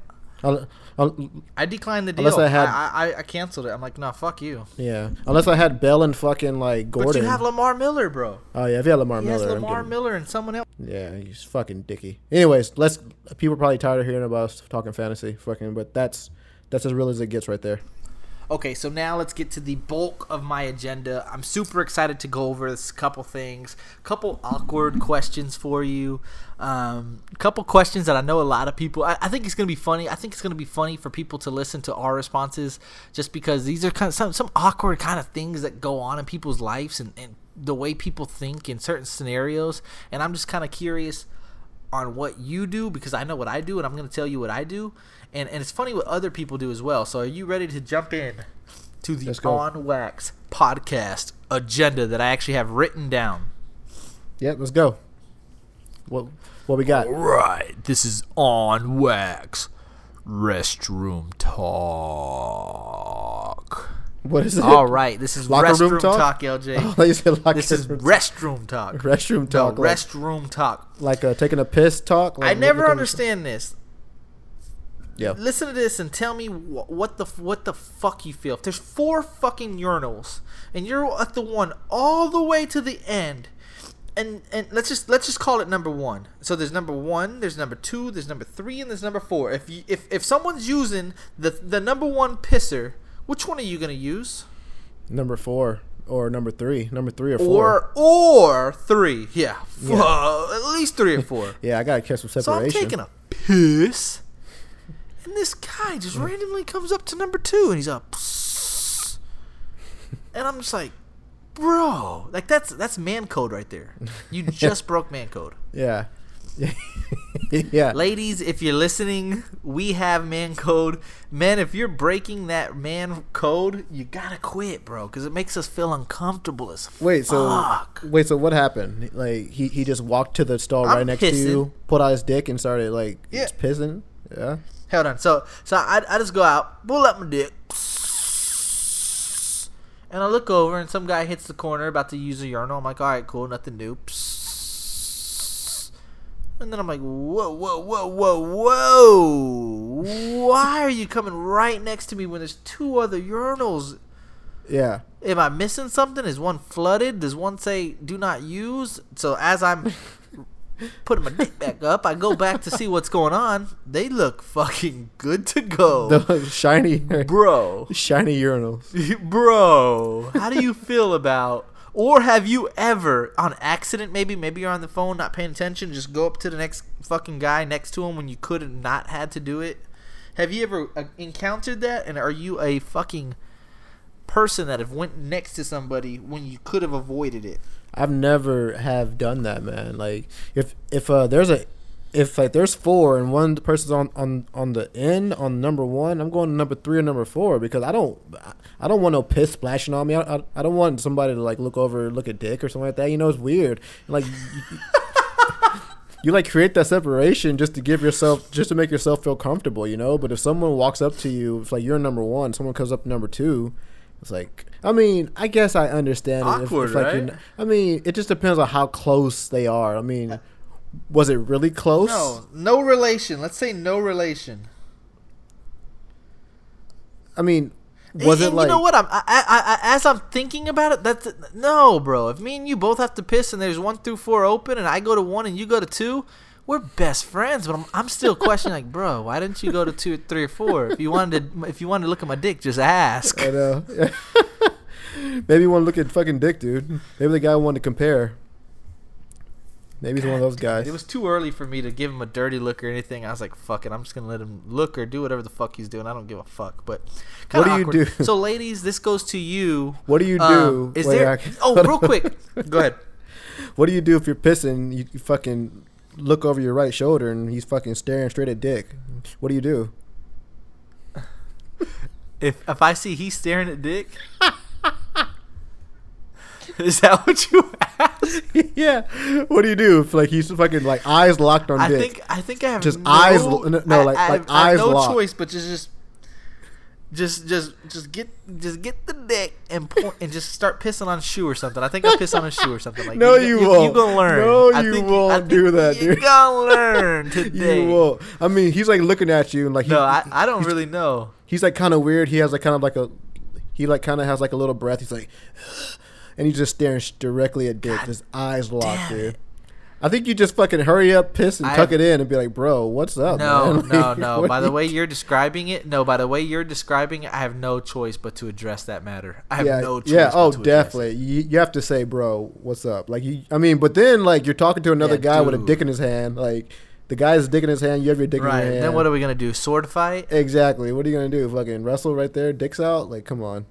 I'll, I'll, I declined the deal. Unless I had, I, I, I canceled it. I'm like, nah, fuck you. Yeah. Unless I had Bell and fucking like Gordon. But you have Lamar Miller, bro. Oh yeah, if you had Lamar he Miller, has Lamar Miller and someone else. Yeah, he's fucking dicky. Anyways, let's. People are probably tired of hearing about us talking fantasy, fucking. But that's that's as real as it gets right there. Okay, so now let's get to the bulk of my agenda. I'm super excited to go over this couple things, couple awkward questions for you, um, couple questions that I know a lot of people. I, I think it's gonna be funny. I think it's gonna be funny for people to listen to our responses, just because these are kind of some some awkward kind of things that go on in people's lives and, and the way people think in certain scenarios. And I'm just kind of curious on what you do, because I know what I do, and I'm going to tell you what I do. And and it's funny what other people do as well. So are you ready to jump in to the On Wax podcast agenda that I actually have written down? Yeah, let's go. What what we got? All right. This is On Wax Restroom Talk. What is it? All right. This is locker restroom room talk? talk, L J. Oh, you said locker this is restroom talk. Restroom talk. No, like, restroom talk. Like uh, taking a piss talk? Like, I never understand this. Yeah. Listen to this and tell me wh- what the what the fuck you feel. If there's four fucking urinals and you're at the one all the way to the end, and and let's just let's just call it number one. So there's number one, there's number two, there's number three, and there's number four. If you, if if someone's using the the number one pisser, which one are you gonna use? Number four or number three? Number three or four? Or or three? Yeah, four, yeah. At least three or four. Yeah, I gotta catch some separation. So I'm taking a piss. And this guy just randomly comes up to number two, and he's like, psss. And I'm just like, bro, like that's that's man code right there. You just broke man code. Yeah. Yeah. Ladies, if you're listening, we have man code. Man, if you're breaking that man code, you gotta quit, bro, because it makes us feel uncomfortable as wait, fuck. So, wait, so what happened? Like he, he just walked to the stall I'm right next pissing. to you, pulled out his dick, and started like yeah. just pissing. Yeah. Hold on. So so I, I just go out, pull up my dick, and I look over, and some guy hits the corner about to use a urinal. I'm like, all right, cool, nothing new. And then I'm like, whoa, whoa, whoa, whoa, whoa. Why are you coming right next to me when there's two other urinals? Yeah. Am I missing something? Is one flooded? Does one say do not use? So as I'm putting my dick back up, I go back to see what's going on. They look fucking good to go. The shiny, bro. Shiny urinals, bro. How do you feel about Or have you ever, on accident maybe, maybe you're on the phone, not paying attention, just go up to the next fucking guy next to him when you could have not had to do it? Have you ever encountered that? And are you a fucking person that have went next to somebody when you could have avoided it? I've never have done that, man. Like, if if uh, there's a if like there's four and one person's on, on, on the end on number one, I'm going to number three or number four because I don't I don't want no piss splashing on me. I, I, I don't want somebody to like look over, look at dick or something like that. You know, it's weird. Like you, you like create that separation just to give yourself just to make yourself feel comfortable, you know. But if someone walks up to you, it's like you're number one. Someone comes up number two. It's like, I mean, I guess I understand awkward, it. If, if like, right? I mean, it just depends on how close they are. I mean, was it really close? No, no relation. Let's say no relation. I mean, was and, it and like? You know what? I'm, I, I, I, as I'm thinking about it, that's no, bro. If me and you both have to piss, and there's one through four open, and I go to one, and you go to two. We're best friends, but I'm, I'm still questioning, like, bro, why didn't you go to two, three, or four? If you wanted to, if you wanted to look at my dick, just ask. I know. Maybe you want to look at fucking dick, dude. Maybe the guy wanted to compare. Maybe he's God, one of those guys. Dude, it was too early for me to give him a dirty look or anything. I was like, fuck it, I'm just gonna let him look or do whatever the fuck he's doing. I don't give a fuck. But what do awkward. you do? So, ladies, this goes to you. What do you um, do? Is Wait, there? Can... Oh, real quick. Go ahead. What do you do if you're pissing? You, you fucking. Look over your right shoulder and he's fucking staring straight at dick. What do you do? If if I see he's staring at dick, is that what you ask? Yeah. What do you do if like he's fucking like eyes locked on I dick? I think I think I have just no, eyes no like I, I, like I eyes no locked. choice but just just Just, just, just get, just get the dick and point, and just start pissing on a shoe or something. I think I piss on a shoe or something. Like, no, you, you won't. You, you gonna learn? No, I you think, won't I think do that, you dude. You gonna learn today. You won't. I mean, he's like looking at you and like. He, no, I, I don't really know. He's like kind of weird. He has like kind of like a, he like kind of has like a little breath. He's like, and he's just staring directly at dick. God, his eyes locked, dude. I think you just fucking hurry up, piss, and I, tuck it in and be like, bro, what's up? No, man? Like, no, no. By the way you're describing it, no, by the way you're describing it, I have no choice but to address that matter. I have yeah, no choice yeah, but oh, to definitely. address it. You, you have to say, bro, what's up? Like, you, I mean, but then, like, you're talking to another yeah, guy dude. with a dick in his hand. Like, the guy's dick in his hand, you have your dick right, in your hand. Then what are we going to do? Sword fight? Exactly. What are you going to do? Fucking wrestle right there? Dicks out? Like, come on.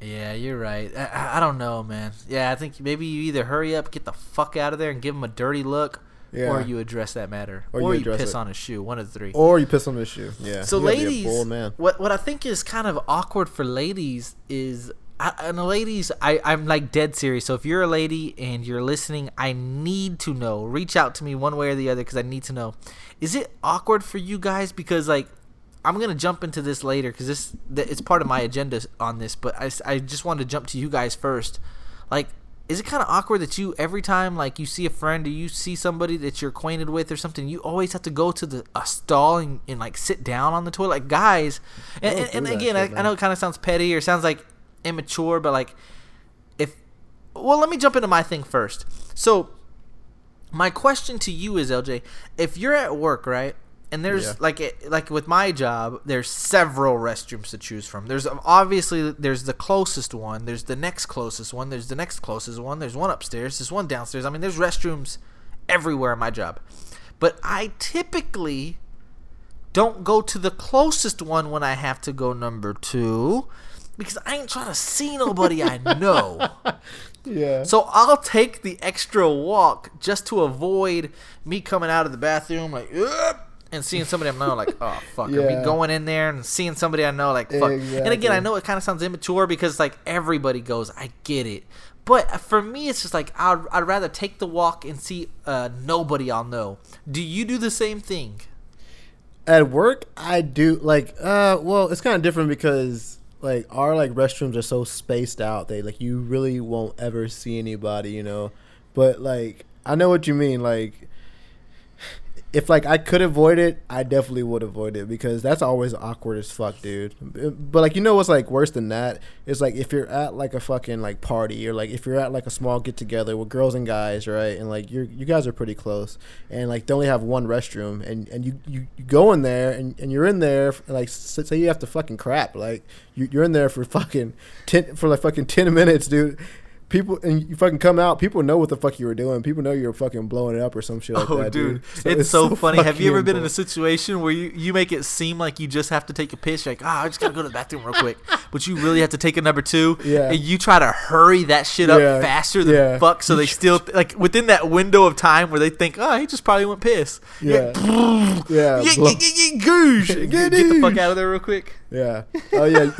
Yeah, you're right. I, I don't know, man. Yeah, I think maybe you either hurry up, get the fuck out of there, and give him a dirty look, yeah. or you address that matter, or, or you, you piss it. on his shoe. One of the three. Or you piss on his shoe. Yeah. So, you ladies, bold man. what what I think is kind of awkward for ladies is, I, and the ladies, I I'm like dead serious. So if you're a lady and you're listening, I need to know. Reach out to me one way or the other because I need to know. Is it awkward for you guys? Because like. I'm going to jump into this later because this th- it's part of my agenda on this, but I, I just wanted to jump to you guys first. Like, is it kind of awkward that you, every time, like, you see a friend or you see somebody that you're acquainted with or something, you always have to go to the a stall and, and like, sit down on the toilet? Like, guys, and, and, and again, shit, I, I know it kind of sounds petty or sounds, like, immature, but, like, if – well, let me jump into my thing first. So my question to you is, L J, if you're at work, right, and there's, yeah. like, it, like with my job, there's several restrooms to choose from. There's obviously, there's the closest one. There's the next closest one. There's the next closest one. There's one upstairs. There's one downstairs. I mean, there's restrooms everywhere in my job. But I typically don't go to the closest one when I have to go number two because I ain't trying to see nobody I know. Yeah. So I'll take the extra walk just to avoid me coming out of the bathroom like, ugh! And seeing somebody I know, like, oh, fuck, yeah. I'll be going in there and seeing somebody I know, like, fuck. Exactly. And again, I know it kind of sounds immature because, like, everybody goes. I get it. But for me, it's just like I'd, I'd rather take the walk and see uh, nobody I'll know. Do you do the same thing? At work, I do. Like, uh, well, it's kind of different because, like, our, like, restrooms are so spaced out. They, like, you really won't ever see anybody, you know. But, like, I know what you mean, like. If, like, I could avoid it, I definitely would avoid it because that's always awkward as fuck, dude. But, like, you know what's, like, worse than that? It's, like, if you're at, like, a fucking, like, party or, like, if you're at, like, a small get-together with girls and guys, right? And, like, you're, you guys are pretty close. And, like, they only have one restroom. And, and you, you, you go in there and, and you're in there, and, like, say you have to fucking crap. Like, you, you're in there for fucking ten, for, like, fucking ten minutes, dude. people, and you fucking come out, people know what the fuck you were doing. People know you're fucking blowing it up or some shit like oh, that, dude. dude. So it's, it's so, so funny. Have you ever been in a situation where you, you make it seem like you just have to take a piss? You're like, ah, oh, I just got to go to the bathroom real quick. But you really have to take a number two. Yeah. And you try to hurry that shit up yeah. faster than yeah. fuck. So they still, like, within that window of time where they think, oh, he just probably went piss. Yeah. Like, yeah. yeah blow- goosh. Get the fuck out of there real quick. Yeah. Oh, yeah.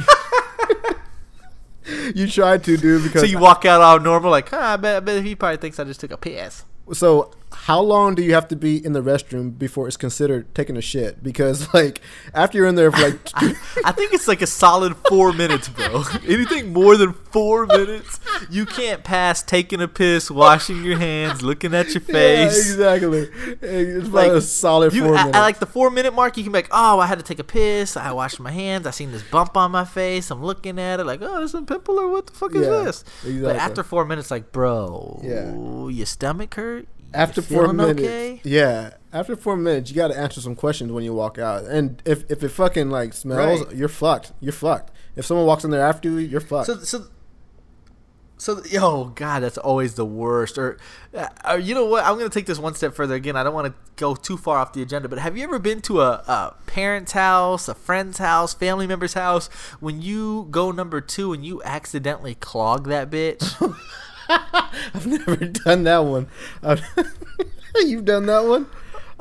You tried to, dude. Because so you walk out all normal, like, huh, I bet, I bet he probably thinks I just took a piss. So how long do you have to be in the restroom before it's considered taking a shit? Because, like, after you're in there for, like... I, I think it's, like, a solid four minutes, bro. Anything more than four minutes, you can't pass taking a piss, washing your hands, looking at your face. Yeah, exactly. It's like a solid you, four I, minutes. I, like, the four-minute mark, you can be like, oh, I had to take a piss. I washed my hands. I seen this bump on my face. I'm looking at it like, oh, there's a pimple or what the fuck yeah, is this? Exactly. But after four minutes, like, bro, yeah. your stomach hurt? After four minutes, okay? yeah. After four minutes, you got to answer some questions when you walk out. And if, if it fucking like smells, right. you're fucked. You're fucked. If someone walks in there after you, you're fucked. So, so, so, yo, God, that's always the worst. Or, or you know what? I'm gonna take this one step further. Again, I don't want to go too far off the agenda, but have you ever been to a, a parent's house, a friend's house, family member's house when you go number two and you accidentally clog that bitch? I've never done that one. You've done that one?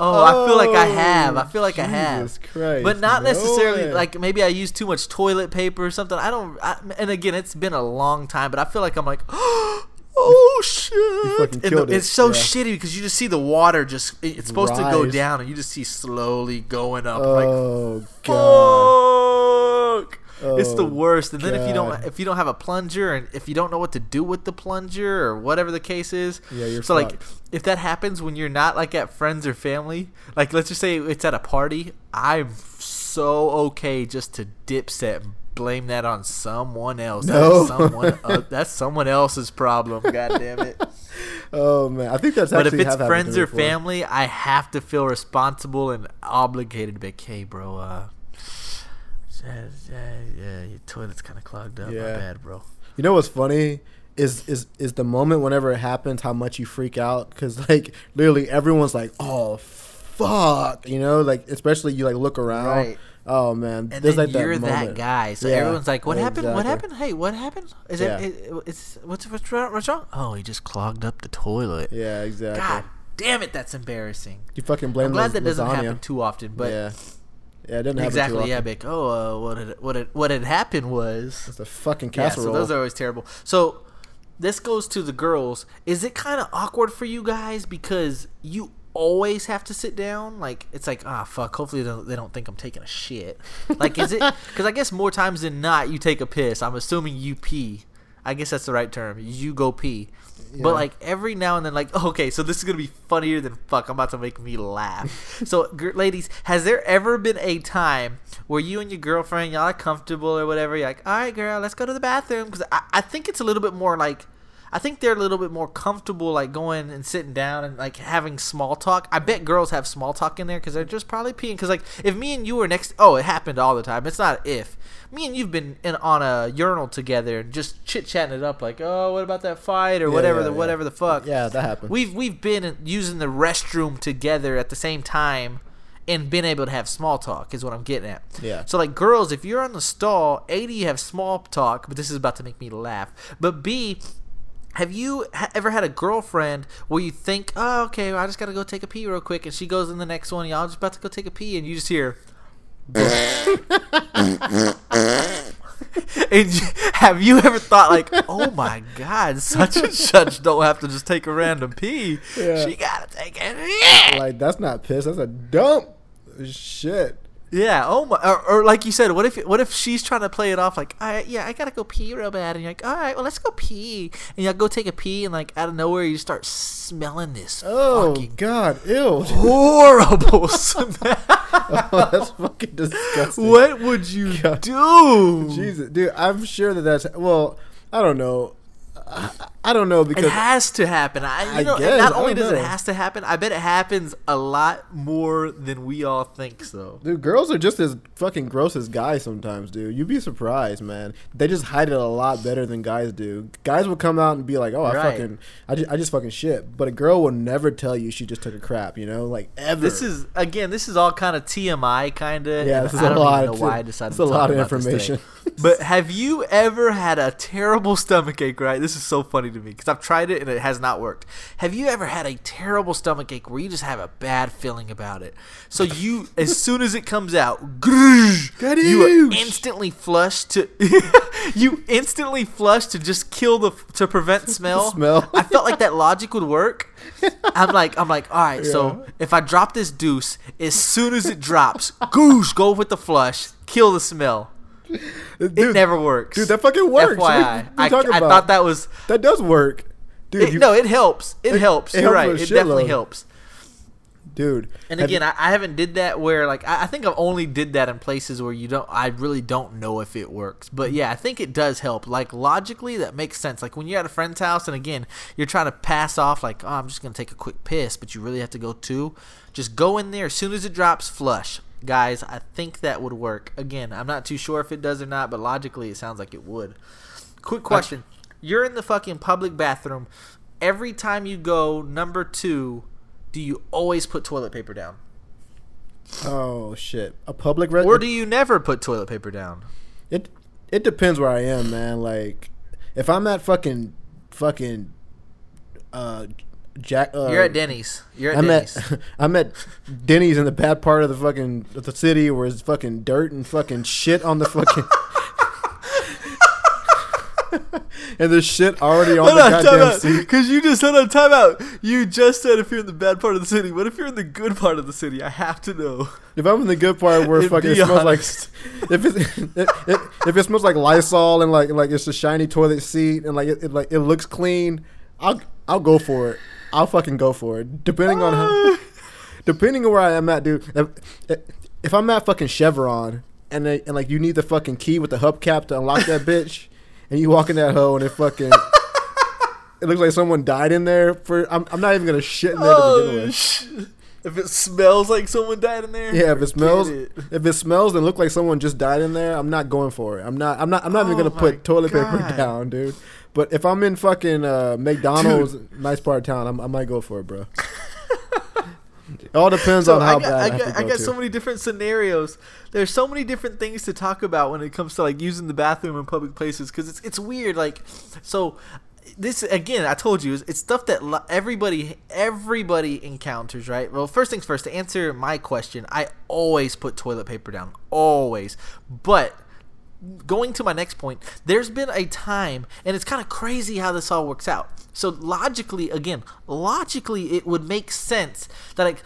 Oh, oh, I feel like I have. I feel like Jesus I have. Jesus Christ. But not no necessarily, way. Like, maybe I used too much toilet paper or something. I don't, I, and again, it's been a long time, but I feel like I'm like, oh, shit. You fucking killed the, it. It's so yeah. shitty because you just see the water just, it's supposed Rise. to go down, and you just see slowly going up. Oh, like, God. Fuck. Oh, it's the worst. And then God. if you don't if you don't have a plunger, and if you don't know what to do with the plunger or whatever the case is, yeah, you're so fucked. Like if that happens when you're not like at friends or family, like let's just say it's at a party, I'm so okay just to dipset and blame that on someone else. No. That's someone uh, that's someone else's problem. God damn it. Oh man, I think that's actually. But if it's friends or family, I have to feel responsible and obligated to be like, hey, bro. Uh, Yeah, yeah, yeah, your toilet's kind of clogged up. Yeah. My bad, bro. You know what's funny is is is the moment whenever it happens, how much you freak out, because like literally everyone's like, "Oh, fuck," you know, like especially you like look around. Right. Oh man, and there's then like you're that, that guy, so yeah. everyone's like, "What happened? Exactly. What happened? Hey, what happened? Is yeah. it? It's what's what's wrong? What's wrong? Oh, he just clogged up the toilet." Yeah, exactly. God damn it, that's embarrassing. You fucking blame. I'm glad the, that doesn't lasagna. happen too often, but. Yeah. Yeah, it didn't happen exactly. Yeah, big. Oh, uh, what had what had, what had happened was it's a fucking casserole. Yeah, so those are always terrible. So this goes to the girls. Is it kind of awkward for you guys because you always have to sit down? Like it's like ah oh, fuck. Hopefully they don't, they don't think I'm taking a shit. Like is it? Because I guess more times than not you take a piss. I'm assuming you pee. I guess that's the right term. You go pee. Yeah. But like every now and then, like okay, so this is gonna be funnier than fuck. I'm about to make me laugh. So, g- ladies, has there ever been a time where you and your girlfriend y'all are comfortable or whatever? You're like, all right, girl, let's go to the bathroom because I-, I think it's a little bit more like, I think they're a little bit more comfortable like going and sitting down and like having small talk. I bet girls have small talk in there because they're just probably peeing. Because like if me and you were next, oh, it happened all the time. It's not if. Me and you've been in on a urinal together and just chit chatting it up like, oh, what about that fight or yeah, whatever, yeah, the, yeah. whatever the fuck. Yeah, that happened. We've we've been using the restroom together at the same time and been able to have small talk is what I'm getting at. Yeah. So like girls, if you're on the stall, A, do you have small talk, but this is about to make me laugh. But B, have you ha- ever had a girlfriend where you think, oh, okay, well, I just got to go take a pee real quick, and she goes in the next one, y'all just about to go take a pee, and you just hear. And you, have you ever thought like, oh my God, such and such don't have to just take a random pee. Yeah. She gotta take it. Like that's not piss. That's a dump. Shit. Yeah. Oh my. Or, or like you said, what if what if she's trying to play it off like, all right, yeah, I gotta go pee real bad, and you're like, all right, well, let's go pee, and y'all go take a pee, and like out of nowhere you start smelling this. Oh fucking God, ew! Horrible smell. Oh, that's fucking disgusting. What would you God. do? Jesus, dude, I'm sure that that's. Well, I don't know. I, I don't know, because it has to happen. I, you I know, guess. Not only does know. it has to happen, I bet it happens a lot more than we all think. So, dude, girls are just as fucking gross as guys sometimes, dude. You'd be surprised, man. They just hide it a lot better than guys do. Guys will come out and be like, "Oh, I right. fucking, I just, I just fucking shit," but a girl will never tell you she just took a crap. You know, like ever. This is again, this is all kind of T M I, kind of. Yeah, this is I a don't lot. Even know of, why I decided it's to a talk lot of about information. This but have you ever had a terrible stomachache? Right, this is so funny to me because I've tried it and it has not worked. Have you ever had a terrible stomach ache where you just have a bad feeling about it? So you, as soon as it comes out, Gadoosh. you instantly flush to you instantly flush to just kill the to prevent smell. smell. I felt like that logic would work. I'm like, I'm like, all right. Yeah. So if I drop this deuce, as soon as it drops, goosh, go with the flush, kill the smell. Dude, it never works. Dude, that fucking works. F Y I. I, I thought that was... That does work. Dude, it, you, no, it helps. It, it helps. It You're helps right. It definitely load. helps. Dude. And again, you, I, I haven't did that where... like I, I think I've only did that in places where you don't... I really don't know if it works. But yeah, I think it does help. Like logically, that makes sense. Like when you're at a friend's house and again, you're trying to pass off like, oh, I'm just going to take a quick piss, but you really have to go too. Just go in there. As soon as it drops, flush. Guys, I think that would work. Again, I'm not too sure if it does or not, but logically it sounds like it would. Quick question. I, You're in the fucking public bathroom. Every time you go, number two, do you always put toilet paper down? Oh, shit. A public... Re- or do you never put toilet paper down? It it depends where I am, man. Like, if I'm at fucking... fucking... uh. Jack, uh, You're at Denny's. You're at I'm Denny's. At, I'm at Denny's in the bad part of the fucking of the city where it's fucking dirt and fucking shit on the fucking. And there's shit already on hold the on, goddamn seat. Because you just hold on, time out. You just said if you're in the bad part of the city. What if you're in the good part of the city? I have to know. If I'm in the good part where fucking it smells honest. like, if it, it, it if it smells like Lysol and like like it's a shiny toilet seat and like it, it like it looks clean, I'll I'll go for it. I'll fucking go for it. Depending on how, depending on where I am at, dude. If, if I'm at fucking Chevron and they, and like you need the fucking key with the hubcap to unlock that bitch, and you walk in that hole and it fucking, it looks like someone died in there. For I'm I'm not even gonna shit in there oh, to begin with. Sh- if it smells like someone died in there, yeah. If it smells, it. if it smells and look like someone just died in there, I'm not going for it. I'm not. I'm not. I'm not oh even gonna put toilet God. paper down, dude. But if I'm in fucking uh, McDonald's, dude. nice part of town, I'm, I might go for it, bro. It all depends so on how I got, bad I, got, I, have to go I got to. so many different scenarios. There's so many different things to talk about when it comes to like using the bathroom in public places because it's it's weird. Like, so this again, I told you, it's, it's stuff that lo- everybody everybody encounters, right? Well, first things first. To answer my question, I always put toilet paper down, always, but. Going to my next point, there's been a time, and it's kind of crazy how this all works out. So logically, again, logically it would make sense that like,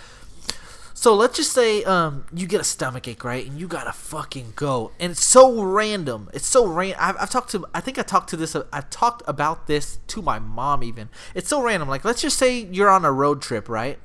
so let's just say um, you get a stomachache, right, and you gotta fucking go, and it's so random. It's so random. I've, I've talked to, I think I talked to this, I talked about this to my mom even. It's so random. Like, let's just say you're on a road trip, right?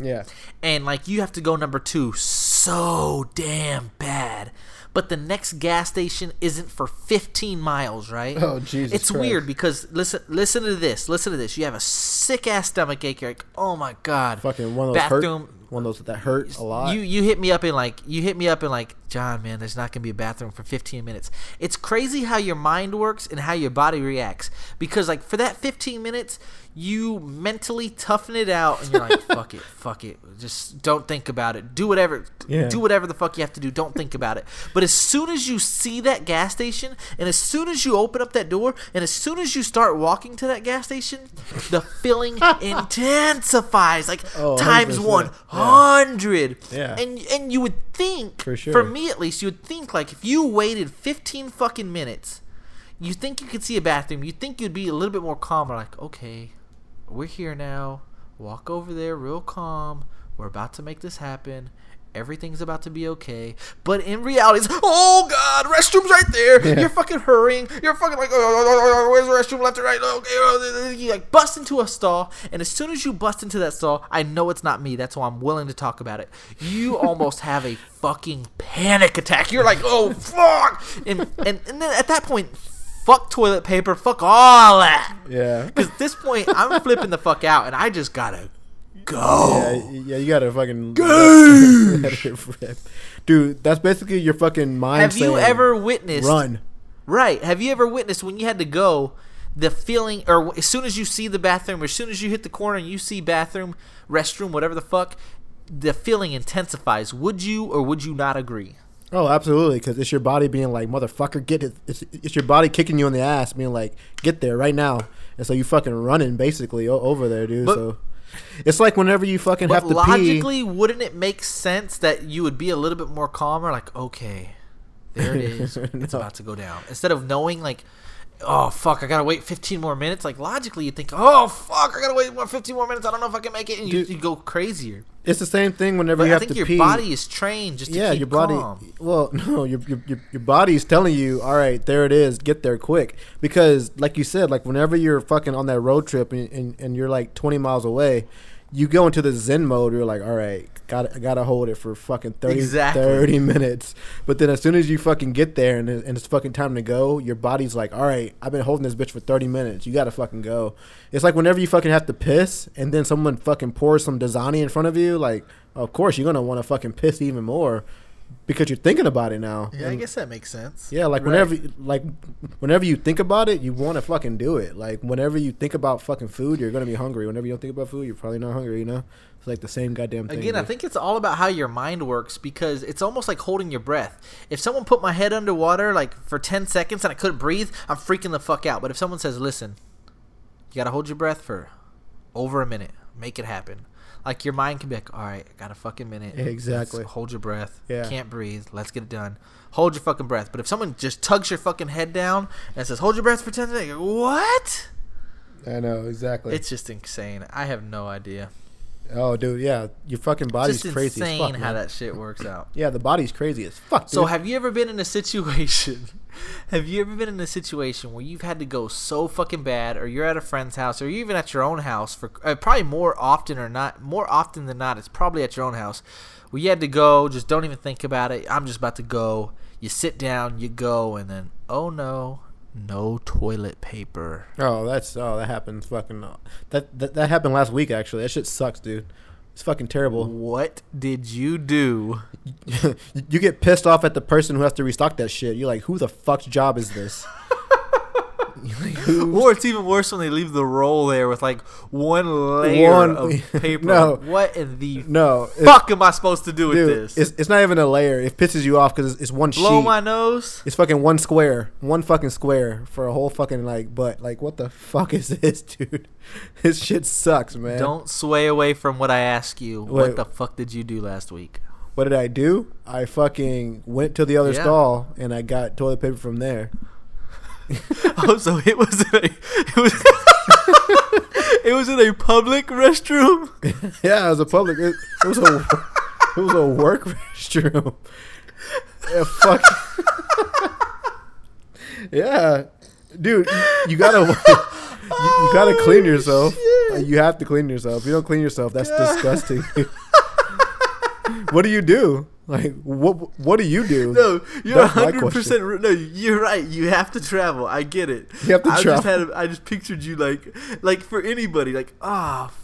Yeah. And like you have to go number two so damn bad. But the next gas station isn't for fifteen miles, right? Oh, Jesus It's Christ. Weird because, listen listen to this. Listen to this. You have a sick-ass stomachache. You're like, oh, my God. Fucking one of those bathroom, hurt. One of those that hurt a lot. You you hit me up and like, you hit me up and like, John, man, there's not going to be a bathroom for fifteen minutes. It's crazy how your mind works and how your body reacts. Because, like, for that fifteen minutes, you mentally toughen it out and you're like, fuck it, fuck it. Just don't think about it. Do whatever yeah. do whatever the fuck you have to do. Don't think about it. But as soon as you see that gas station and as soon as you open up that door and as soon as you start walking to that gas station, the feeling intensifies like oh, times one hundred. Yeah. Yeah. And and you would think, for, sure. for me at least, you would think like if you waited fifteen fucking minutes, you think you could see a bathroom, you think you'd be a little bit more calmer like, okay, we're here now. Walk over there real calm. We're about to make this happen. Everything's about to be okay. But in reality, it's, oh, God, restroom's right there. Yeah. You're fucking hurrying. You're fucking like, oh, where's the restroom, left or right? Okay. You like bust into a stall, and as soon as you bust into that stall, I know it's not me. That's why I'm willing to talk about it. You almost have a fucking panic attack. You're like, oh, fuck. And, and, and then at that point, Fuck toilet paper. Fuck all that. Yeah. Because at this point, I'm flipping the fuck out, and I just gotta go. Yeah, yeah you gotta fucking go. Dude, that's basically your fucking mind. Have saying, you ever witnessed? Run. Right. Have you ever witnessed when you had to go? The feeling, or as soon as you see the bathroom, or as soon as you hit the corner and you see bathroom, restroom, whatever the fuck, the feeling intensifies. Would you or would you not agree? Oh, absolutely, because it's your body being like, motherfucker, get it. It's, it's your body kicking you in the ass, being like, get there right now. And so you fucking running basically over there, dude. But, so it's like whenever you fucking have to logically, pee. Logically, wouldn't it make sense that you would be a little bit more calmer? Like, okay, there it is. No. It's about to go down. Instead of knowing, like, oh, fuck, I got to wait fifteen more minutes. Like, logically, you think, oh, fuck, I got to wait fifteen more minutes. I don't know if I can make it. And you, Dude, you go crazier. It's the same thing whenever but you I have to pee. I think your body is trained just to yeah, keep your body, calm. Well, no, your, your, your body is telling you, all right, there it is. Get there quick. Because, like you said, like, whenever you're fucking on that road trip and, and, and you're, like, twenty miles away, you go into the zen mode. You're like, all right, got gotta hold it for fucking thirty, exactly. thirty minutes. But then as soon as you fucking get there and, and it's fucking time to go, your body's like, all right, I've been holding this bitch for thirty minutes. You gotta fucking go. It's like whenever you fucking have to piss and then someone fucking pours some Dasani in front of you, like, of course you're gonna want to fucking piss even more because you're thinking about it now. Yeah, and I guess that makes sense. Yeah, like right. whenever like whenever you think about it, you want to fucking do it. Like whenever you think about fucking food, you're going to be hungry. Whenever you don't think about food, you're probably not hungry, you know? It's like the same goddamn thing. Again, dude. I think it's all about how your mind works because it's almost like holding your breath. If someone put my head underwater like for ten seconds and I couldn't breathe, I'm freaking the fuck out. But if someone says, "Listen, you got to hold your breath for over a minute. Make it happen." Like, your mind can be like, all right, I got a fucking minute. Exactly. Let's hold your breath. Yeah. Can't breathe. Let's get it done. Hold your fucking breath. But if someone just tugs your fucking head down and says, hold your breath for ten seconds, you're like, what? I know, exactly. It's just insane. I have no idea. Oh, dude, yeah. Your fucking body's just crazy as fuck. It's insane how man. that shit works out. Yeah, the body's crazy as fuck, dude. So have you ever been in a situation – have you ever been in a situation where you've had to go so fucking bad or you're at a friend's house or you're even at your own house for uh, – probably more often or not – more often than not, it's probably at your own house where you had to go, just don't even think about it. I'm just about to go. You sit down, you go, and then, oh, no. No toilet paper. Oh, that's oh that happened fucking that, that that happened last week actually. That shit sucks, dude. It's fucking terrible. What did you do? You get pissed off at the person who has to restock that shit. You're like, who the fuck's job is this? Like, or it's even worse when they leave the roll there with like one layer one, of paper. No, what in the no, fuck am I supposed to do dude, with this? It's, it's not even a layer. It pisses you off because it's, it's one Blow sheet. Blow my nose. It's fucking one square. One fucking square for a whole fucking like butt. Like, what the fuck is this, dude? This shit sucks, man. Don't sway away from what I ask you. Wait, what the fuck did you do last week? What did I do? I fucking went to the other yeah. stall and I got toilet paper from there. Oh, so it was in a, it was it was in a public restroom. Yeah, it was a public. It, it was a it was a work restroom. Yeah, fuck. Yeah, dude, you gotta you gotta clean yourself. Oh, you have to clean yourself. If you don't clean yourself, that's God. disgusting. What do you do? Like, what What do you do? No, you're That's one hundred percent – r- no, you're right. You have to travel. I get it. You have to I travel. Just had a, I just pictured you like – like, for anybody, like, ah, oh,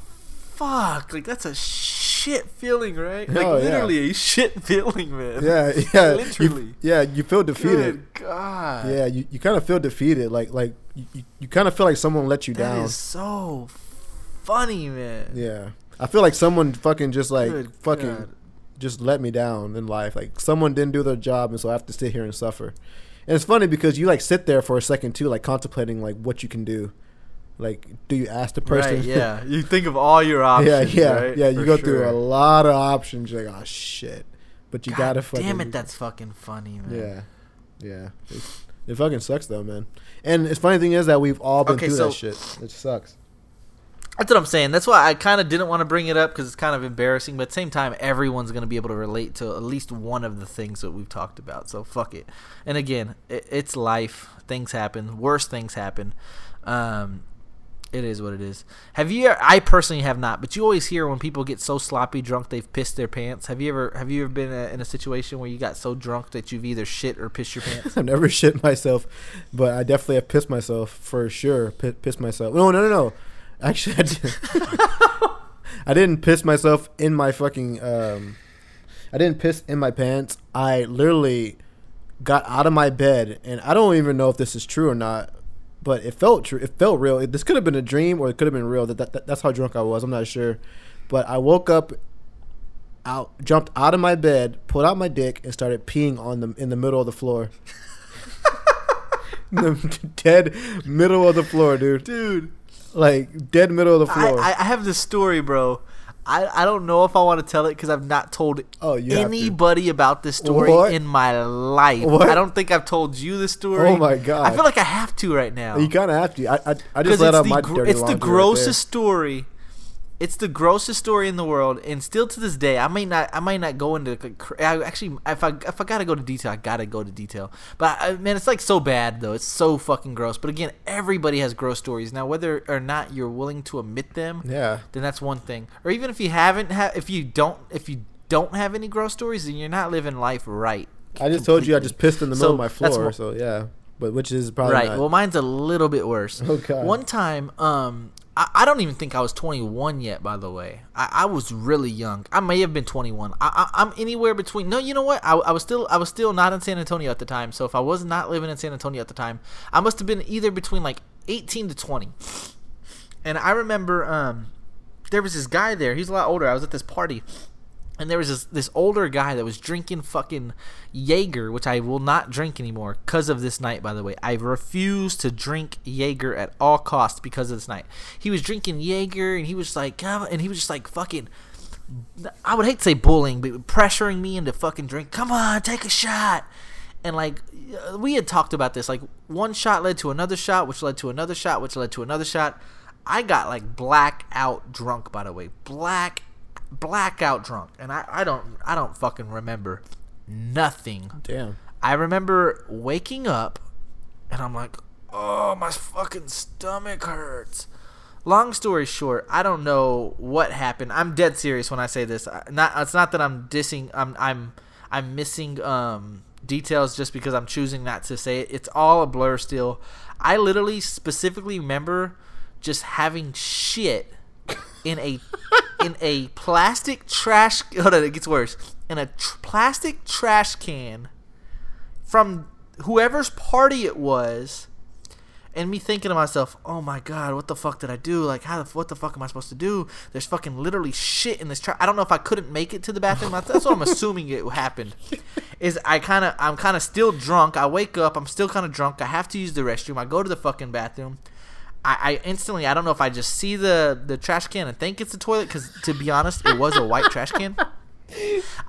fuck. Like, that's a shit feeling, right? Like, oh, literally yeah. a shit feeling, man. Yeah, yeah. Literally. You, yeah, you feel defeated. Good God. Yeah, you, you kind of feel defeated. Like, like you, you kind of feel like someone let you that down. That is so funny, man. Yeah. I feel like someone fucking just, like, Good fucking God. – just let me down in life. Like, someone didn't do their job, and so I have to sit here and suffer. And it's funny because you like sit there for a second too, like contemplating like what you can do. Like, do you ask the person? Right, yeah, you think of all your options. Yeah, yeah, right? yeah. You for go sure. through a lot of options. You're like, oh shit, but you God gotta fucking. Damn it, that's fucking funny, man. Yeah, yeah. It's, it fucking sucks though, man. And the funny thing is that we've all been okay, through so that shit. It sucks. That's what I'm saying. That's why I kind of didn't want to bring it up because it's kind of embarrassing. But at the same time, everyone's going to be able to relate to at least one of the things that we've talked about. So fuck it. And again, it, it's life. Things happen. Worse things happen. Um, It is what it is. Have you? I personally have not, but you always hear when people get so sloppy drunk they've pissed their pants. Have you ever? Have you ever been in a situation where you got so drunk that you've either shit or pissed your pants? I've never shit myself, but I definitely have pissed myself for sure. P- pissed myself. No, no, no, no. Actually, I didn't. I didn't piss myself in my fucking. Um, I didn't piss in my pants. I literally got out of my bed, and I don't even know if this is true or not. But it felt true. It felt real. It, this could have been a dream, or it could have been real. That, that, that that's how drunk I was. I'm not sure, but I woke up, out, jumped out of my bed, pulled out my dick, and started peeing on the in the middle of the floor. The dead middle of the floor, dude. Dude, like dead middle of the floor. I, I have this story, bro. I, I don't know if I want to tell it because I've not told oh, anybody to. about this story what? in my life. What? I don't think I've told you this story. Oh, my God. I feel like I have to right now. You kind of have to. I I, I just let out my gr- dirty It's the grossest right story. It's the grossest story in the world, and still to this day, I may not I might not go into – actually, if I, if I got to go to detail, I got to go to detail. But, I, man, it's like so bad, though. It's so fucking gross. But, again, everybody has gross stories. Now, whether or not you're willing to admit them, yeah, then that's one thing. Or even if you haven't ha- – if you don't if you don't have any gross stories, then you're not living life right. I just completely. told you I just pissed in the middle so of my floor, what, so, yeah. But which is probably right. Not. Well, mine's a little bit worse. Oh, God. One time – um. I don't even think I was twenty-one yet, by the way. I, I was really young. I may have been twenty-one. I, I, I'm anywhere between. No, you know what? I, I was still I was still not in San Antonio at the time. So if I was not living in San Antonio at the time, I must have been either between like eighteen to twenty. And I remember um, there was this guy there. He's a lot older. I was at this party. And there was this, this older guy that was drinking fucking Jaeger, which I will not drink anymore because of this night, by the way. I refuse to drink Jaeger at all costs because of this night. He was drinking Jaeger, and he was like, and he was just like fucking, I would hate to say bullying, but pressuring me into fucking drink. Come on, take a shot. And, like, we had talked about this. Like, one shot led to another shot, which led to another shot, which led to another shot. I got, like, blackout drunk, by the way. Blackout. Blackout drunk, and I, I don't I don't fucking remember nothing. Damn. I remember waking up, and I'm like, oh, my fucking stomach hurts. Long story short, I don't know what happened. I'm dead serious when I say this. I, not it's not that I'm dissing. I'm I'm I'm missing um details just because I'm choosing not to say it. It's all a blur still. I literally specifically remember just having shit in a. In a plastic trash – hold on, it gets worse. In a tr- plastic trash can from whoever's party it was, and me thinking to myself, oh, my God, what the fuck did I do? Like, how the, what the fuck am I supposed to do? There's fucking literally shit in this trash. I don't know if I couldn't make it to the bathroom. That's what I'm assuming it happened is I kind of – I'm kind of still drunk. I wake up. I'm still kind of drunk. I have to use the restroom. I go to the fucking bathroom. I, I instantly, I don't know if I just see the, the trash can and think it's the toilet, because to be honest, it was a white trash can.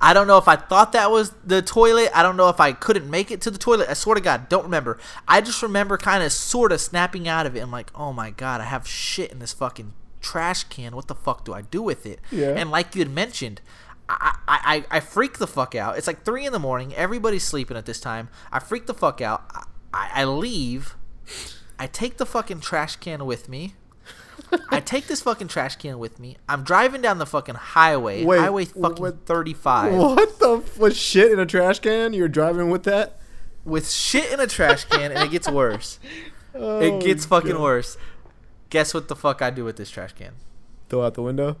I don't know if I thought that was the toilet. I don't know if I couldn't make it to the toilet. I swear to God, don't remember. I just remember kind of sort of snapping out of it. I'm like, oh my God, I have shit in this fucking trash can. What the fuck do I do with it? Yeah. And like you had mentioned, I, I, I, I freak the fuck out. It's like three in the morning. Everybody's sleeping at this time. I freak the fuck out. I, I, I leave. I take the fucking trash can with me. I take this fucking trash can with me. I'm driving down the fucking highway. Wait, highway fucking what, thirty-five. What the f- was shit in a trash can? You're driving with that? With shit in a trash can, and it gets worse. Oh, it gets fucking God. worse. Guess what the fuck I do with this trash can? Throw out the window?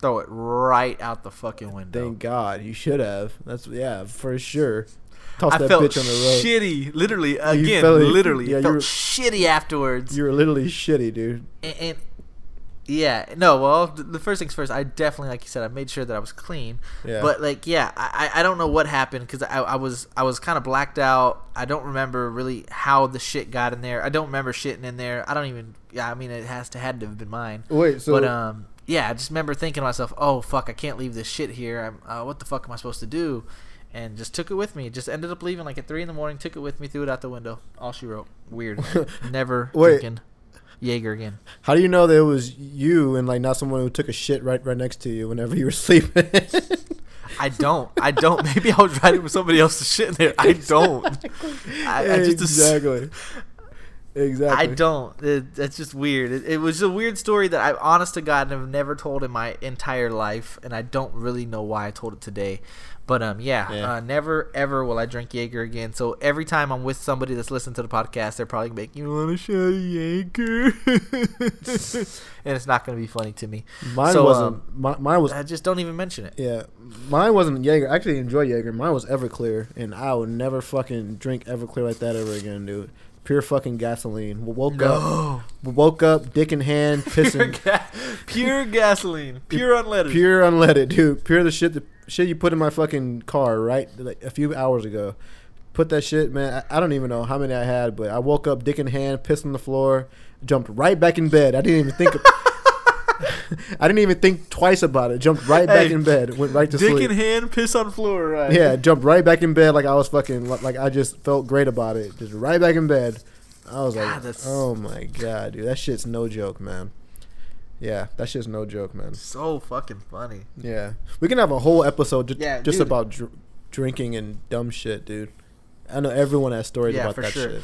Throw it right out the fucking window. Thank God. You should have. That's yeah, for sure. Toss I that felt bitch on the road. Shitty, literally. Again, felt, literally, yeah, felt were, shitty afterwards. You were literally shitty, dude. And, and yeah, no. Well, the first things first. I definitely, like you said, I made sure that I was clean. Yeah. But like, yeah, I, I don't know what happened because I, I was I was kind of blacked out. I don't remember really how the shit got in there. I don't remember shitting in there. I don't even. Yeah, I mean, it has to had to have been mine. Wait, so. But um, yeah, I just remember thinking to myself, oh fuck, I can't leave this shit here. I'm, uh, what the fuck am I supposed to do? And just took it with me. Just ended up leaving like at three in the morning. Took it with me. Threw it out the window. All she wrote. Weird. Never Wait. drinking Jaeger again. How do you know that it was you and like not someone who took a shit right right next to you whenever you were sleeping? I don't. I don't. Maybe I was riding with somebody else's shit in there. I don't. I, I just exactly. Exactly. I don't. It, that's just weird. It, it was a weird story that I, honest to God, have never told in my entire life, and I don't really know why I told it today. But um, yeah, yeah. Uh, never ever will I drink Jaeger again. So every time I'm with somebody that's listening to the podcast, they're probably gonna make you want to show Jaeger, and it's not gonna be funny to me. Mine so, wasn't. Um, my, mine was. I just don't even mention it. Yeah, mine wasn't Jaeger. I actually enjoy Jaeger. Mine was Everclear, and I would never fucking drink Everclear like that ever again, dude. Pure fucking gasoline. We woke no. up. Woke up, dick in hand, pissing. Pure, ga- pure gasoline. Pure unleaded. Pure unleaded, dude. Pure the shit. The shit you put in my fucking car, right? Like a few hours ago. Put that shit, man. I, I don't even know how many I had, but I woke up, dick in hand, pissed on the floor, jumped right back in bed. I didn't even think. Of- I didn't even think twice about it. Jumped right back hey, in bed. Went right to dick sleep. Dick in hand, piss on floor, right? Yeah, jumped right back in bed like I was fucking, like I just felt great about it. Just right back in bed. I was god, like, oh my god, dude. That shit's no joke, man. Yeah, that shit's no joke, man. So fucking funny. Yeah. We can have a whole episode j- yeah, just dude. about dr- drinking and dumb shit, dude. I know everyone has stories yeah, about that sure. shit.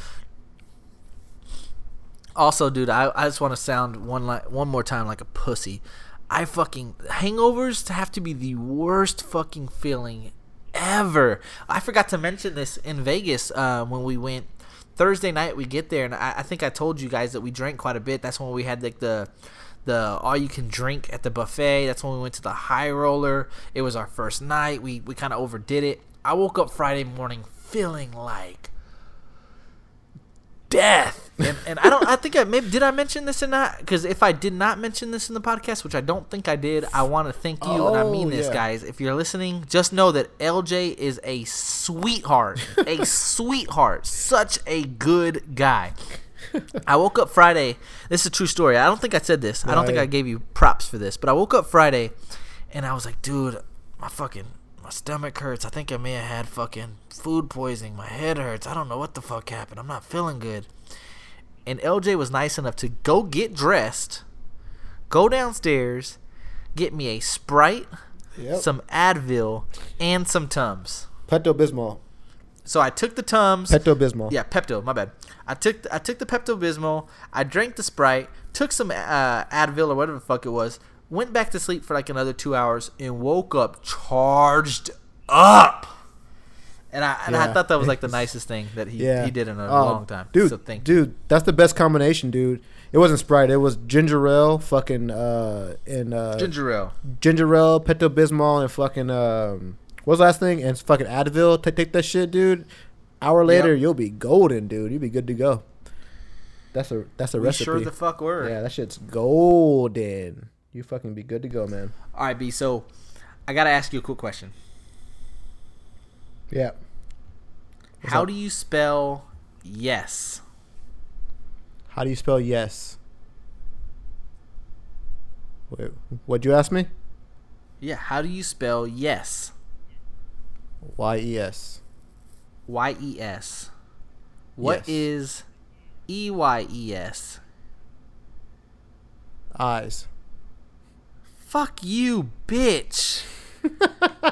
Also, dude, I, I just want to sound one li- one more time like a pussy. I fucking... Hangovers have to be the worst fucking feeling ever. I forgot to mention this in Vegas uh, when we went. Thursday night, we get there, and I, I think I told you guys that we drank quite a bit. That's when we had, like, the... the all-you-can-drink at the buffet. That's when we went to the High Roller. It was our first night. We we kind of overdid it. I woke up Friday morning feeling like death. And, and I don't. I think I maybe did I mention this or not? Because if I did not mention this in the podcast, which I don't think I did, I want to thank you, oh, and I mean this, yeah. guys. If you're listening, just know that L J is a sweetheart, a sweetheart, such a good guy. I woke up Friday. This is a true story. I don't think I said this. Right. I don't think I gave you props for this. But I woke up Friday, and I was like, dude, my fucking my stomach hurts. I think I may have had fucking food poisoning. My head hurts. I don't know what the fuck happened. I'm not feeling good. And L J was nice enough to go get dressed, go downstairs, get me a Sprite, yep. some Advil, and some Tums. Pepto-Bismol. So I took the Tums. Pepto-Bismol. Yeah, Pepto. My bad. I took I took the Pepto-Bismol. I drank the Sprite. Took some uh, Advil or whatever the fuck it was. Went back to sleep for like another two hours and woke up charged up. And I and yeah. I thought that was like the nicest thing that he, yeah. he did in a uh, long time. Dude, so thank dude, you. That's the best combination, dude. It wasn't Sprite. It was ginger ale, fucking uh, and uh, ginger ale, ginger ale, Pepto-Bismol, and fucking. Um, What's the last thing? And it's fucking Advil. Take, take that shit, dude. Hour later, yep. you'll be golden, dude. You'll be good to go. That's a that's a we recipe. Sure the fuck were. Yeah, that shit's golden. You fucking be good to go, man. All right, B. So, I gotta ask you a quick question. Yeah. What's How up? do you spell yes? How do you spell yes? Wait, what'd you ask me? Yeah. How do you spell yes? Y E S Y E S What yes. is E Y E S? Eyes. Fuck you, bitch.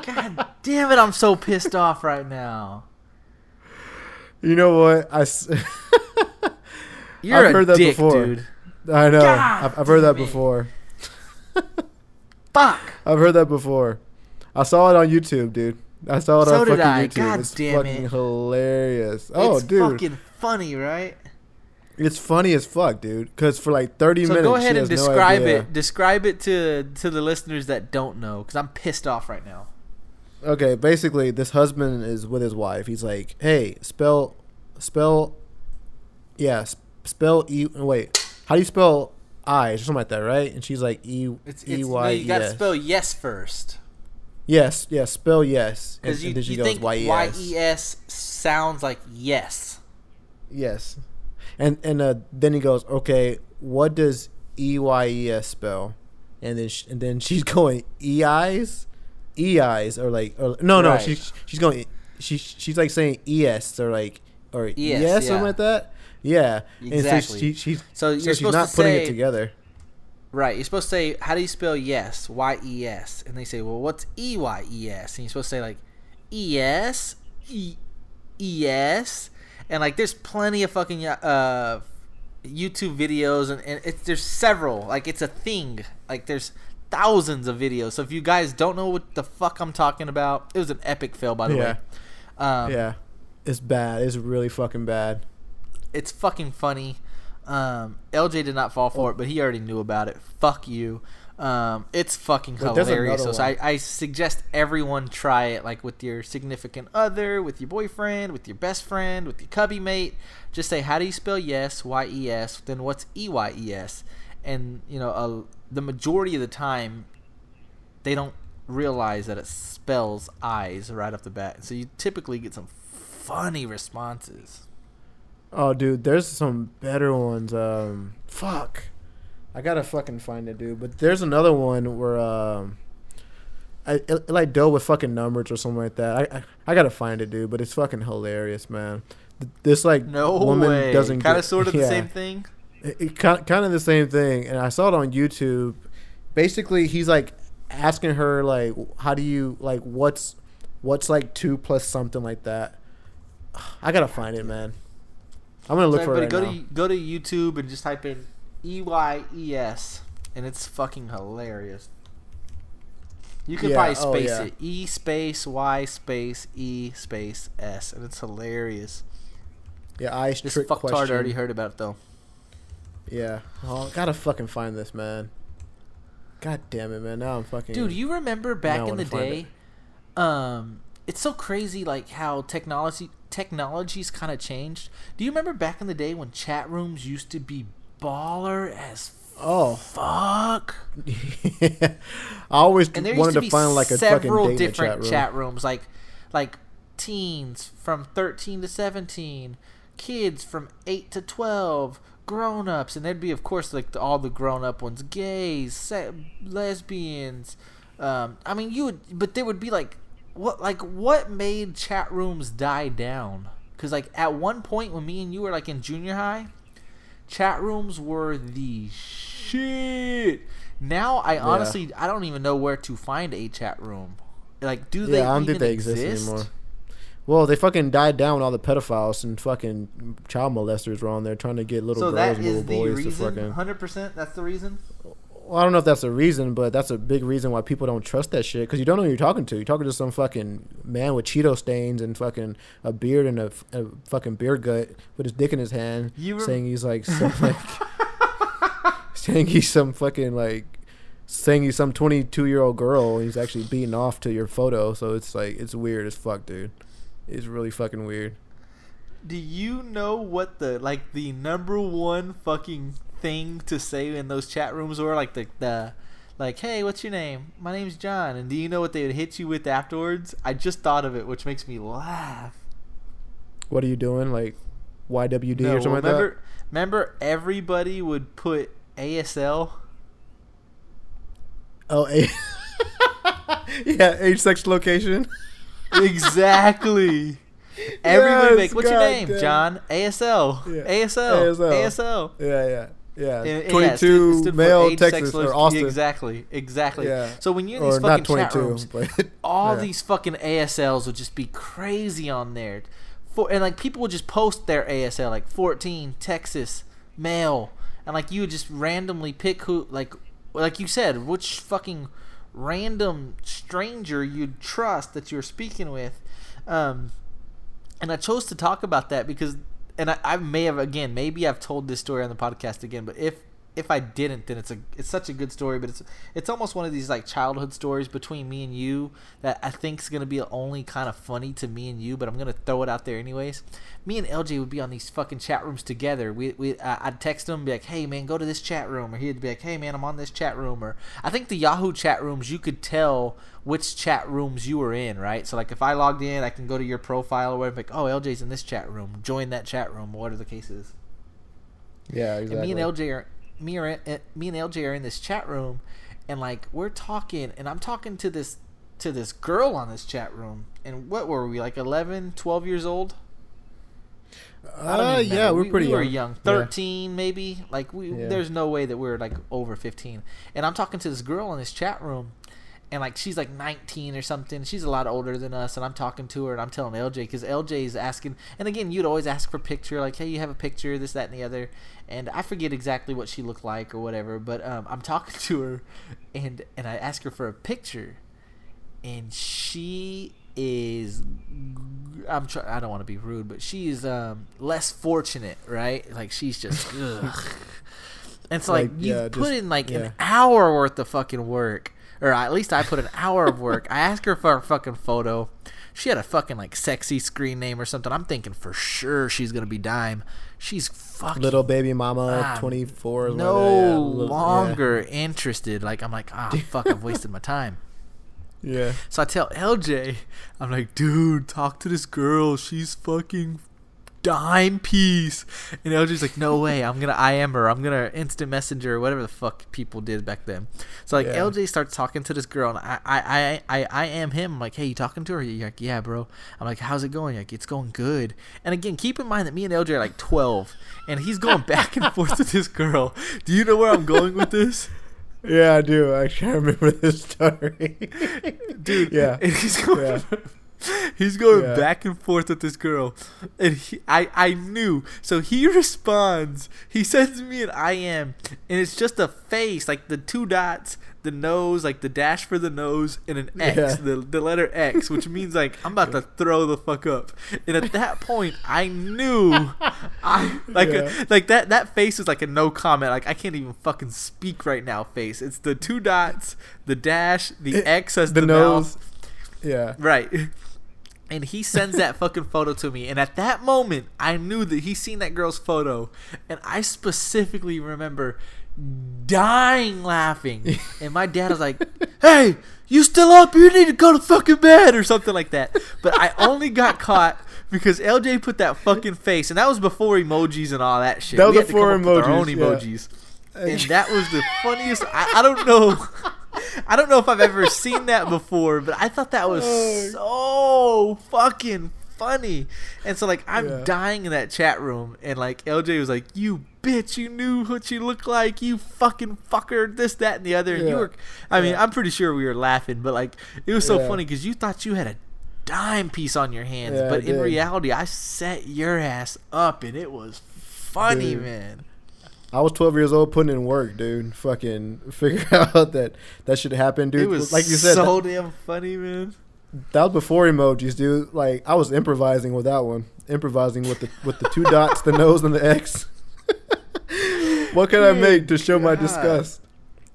God damn it, I'm so pissed off right now. You know what? I, You're I've a heard that dick, before. Dude. I know. God I've, I've heard that before. Fuck. I've heard that before. I saw it on YouTube, dude. I saw it so on fucking I. YouTube. God it's damn fucking it. hilarious. Oh, it's dude. It's fucking funny, right? It's funny as fuck, dude. Because for like thirty so minutes, go ahead she and has describe no it. Describe it to to the listeners that don't know. Because I'm pissed off right now. Okay, basically, this husband is with his wife. He's like, "Hey, spell, spell, yeah, spell e. Wait, how do you spell eyes or something like that, right?" And she's like, "E it's, it's, E Y E S." No, you gotta spell yes first. Yes, yes, spell yes. Because you, you think Y E S. Y E S sounds like yes. Yes. And and uh, then he goes, okay, what does E Y E S spell? And then she, and then she's going, E-eyes? E-eyes or like, or, no, no, right. she, she's going, she she's like saying E S or like, or E S, yes, yeah. something like that. Yeah. Exactly. And so she, she's, so you're so she's supposed not to putting say, it together. Right, you're supposed to say, how do you spell yes? Y E S. And they say, well, what's E Y E S? And you're supposed to say, like, E S, E S. And, like, there's plenty of fucking uh, YouTube videos, and, and it's, there's several. Like, it's a thing. Like, there's thousands of videos. So if you guys don't know what the fuck I'm talking about, it was an epic fail, by the yeah. way. Um, yeah. It's bad. It's really fucking bad. It's fucking funny. Um, L J did not fall for it, but he already knew about it. Fuck you. Um, it's fucking but hilarious. So, so I, I suggest everyone try it, like with your significant other, with your boyfriend, with your best friend, with your cubby mate. Just say, how do you spell yes? Y E S. Then what's E Y E S? And, you know, uh, the majority of the time, they don't realize that it spells eyes right off the bat. So you typically get some funny responses. Oh, dude, there's some better ones. Um, fuck. I got to fucking find it, dude. But there's another one where, um, I, it, like, dealt with fucking numbers or something like that. I I, I got to find it, dude. But it's fucking hilarious, man. This, like, no woman way. doesn't kind of sort of yeah. the same thing? It, it, kind, kind of the same thing. And I saw it on YouTube. Basically, he's, like, asking her, like, how do you, like, what's, what's like, two plus something like that. I got to find it, man. I'm gonna look Sorry, for it. Right go now. to go to YouTube and just type in E Y E S, and it's fucking hilarious. You could yeah, probably space oh, yeah. it E space Y space E space S, and it's hilarious. Yeah, I this fucktard question. already heard about it though. Yeah, oh, gotta fucking find this, man. God damn it, man! Now I'm fucking. Dude, you remember back in the day? It. Um, it's so crazy, like how technology. Technology's kind of changed. Do you remember back in the day when chat rooms used to be baller as oh fuck? I always and there wanted used to, to find like a fucking different chat, room. chat rooms, like like teens from thirteen to seventeen, kids from eight to twelve, grown ups, and there'd be of course like the, all the grown up ones, gays, se- lesbians. Um, I mean, you would, but there would be like. What like what made chat rooms die down? Because like at one point when me and you were like in junior high, chat rooms were the shit. Now I yeah. honestly I don't even know where to find a chat room. Like, do yeah, they? I don't even think they exist, exist anymore. Well, they fucking died down when all the pedophiles and fucking child molesters were on there trying to get little so girls and little boys reason, to fucking. one hundred percent that's the reason. Well, I don't know if that's a reason, but that's a big reason why people don't trust that shit. Because you don't know who you're talking to. You're talking to some fucking man with Cheeto stains and fucking a beard and a, a fucking beer gut with his dick in his hand, you were- saying he's like, some, like saying he's some fucking like, saying he's some twenty-two year old girl. And he's actually beating off to your photo, so it's like it's weird as fuck, dude. It's really fucking weird. Do you know what the like the number one fucking thing to say in those chat rooms were? Like the, the like, hey, what's your name? My name's John. And do you know what they would hit you with afterwards? I just thought of it, which makes me laugh. What are you doing? Like Y W D no, or something remember, like that? Remember everybody would put A S L? Oh, a- yeah, age, sex, location. Exactly. Everybody yes, make what's God your name? Damn. John A S L. Yeah. A S L. A S L. A S L. Yeah, yeah. Yeah, and, twenty-two, yeah, stood, male, age, Texas, sex, or Austin. Exactly, exactly. Yeah. So when you're in these or fucking chat rooms, but, all yeah. these fucking A S Ls would just be crazy on there. For, and, like, people would just post their A S L, like, fourteen, Texas, male. And, like, you would just randomly pick who, like, like you said, which fucking random stranger you'd trust that you're speaking with. Um, and I chose to talk about that because... And I, I may have again, maybe I've told this story on the podcast again, but if if I didn't, then it's a it's such a good story. But it's it's almost one of these like childhood stories between me and you that I think is gonna be only kind of funny to me and you, but I'm gonna throw it out there anyways. Me and L J would be on these fucking chat rooms together. We we I, I'd text him and be like, hey man, go to this chat room, or he'd be like, hey man, I'm on this chat room. Or I think the Yahoo chat rooms you could tell which chat rooms you were in, right? So like if I logged in, I can go to your profile or whatever, like, oh, L J's in this chat room, join that chat room, whatever the case is. Yeah, exactly. And me and L J are me or uh, me and L J are in this chat room, and like we're talking, and I'm talking to this to this girl on this chat room, and what were we, like eleven, twelve years old? Uh yeah, we're we, pretty we young. Were young. thirteen yeah. maybe. Like we yeah. there's no way that we're like over fifteen. And I'm talking to this girl in this chat room. And, like, she's, like, nineteen or something. She's a lot older than us, and I'm talking to her, and I'm telling L J, because L J is asking. And, again, you'd always ask for a picture, like, hey, you have a picture, this, that, and the other. And I forget exactly what she looked like or whatever, but um, I'm talking to her, and, and I ask her for a picture. And she is I'm try, I don't want to be rude, but she's um, less fortunate, right? Like, she's just ugh. And it's like, like you yeah, put just, in, like, yeah. an hour worth of fucking work. Or at least I put an hour of work. I asked her for a fucking photo. She had a fucking, like, sexy screen name or something. I'm thinking for sure she's going to be Dime. She's fucking... Little baby mama, twenty-four. No longer yeah. interested. Like, I'm like, ah, oh, fuck, I've wasted my time. Yeah. So I tell L J, I'm like, dude, talk to this girl. She's fucking... Dime piece. And L J's like, no way, I'm gonna I M her, I'm gonna instant messenger, whatever the fuck people did back then. So, like, yeah. L J starts talking to this girl, and I I I I, I am him. I'm like, hey, you talking to her? You're like, yeah, bro. I'm like, how's it going? You're like, it's going good. And again, keep in mind that me and L J are like twelve, and he's going back and forth with this girl. Do you know where I'm going with this? Yeah, I do. I can't remember this story. Dude, yeah. And he's going yeah. He's going yeah. back and forth with this girl, and he, I, I knew. So he responds. He sends me an I M, and it's just a face, like the two dots, the nose, like the dash for the nose, and an X, yeah. the the letter X, which means, like, I'm about to throw the fuck up. And at that point, I knew, I like yeah. a, like that that face is like a no comment, like, I can't even fucking speak right now. Face. It's the two dots, the dash, the it, X as the, the nose. Mouth. Yeah. Right. And he sends that fucking photo to me. And at that moment, I knew that he seen that girl's photo. And I specifically remember dying laughing. And my dad was like, hey, you still up? You need to go to fucking bed or something like that. But I only got caught because L J put that fucking face. And that was before emojis and all that shit. That was we had before to come up emojis. With our own emojis. Yeah. And that was the funniest. I, I don't know. I don't know if I've ever seen that before, but I thought that was so fucking funny. And so, like, I'm yeah. dying in that chat room, and, like, L J was like, you bitch, you knew what you looked like, you fucking fucker, this, that, and the other. And yeah. you were, I mean, yeah. I'm pretty sure we were laughing, but, like, it was so yeah. funny because you thought you had a dime piece on your hands, yeah, but in reality, I set your ass up, and it was funny, dude. Man. I was twelve years old putting in work, dude. Fucking figure out that that should happen, dude. It was like you said, so that, damn funny, man. That was before emojis, dude. Like, I was improvising with that one. Improvising with the with the two dots, the nose, and the X. What can dude, I make to show God. my disgust?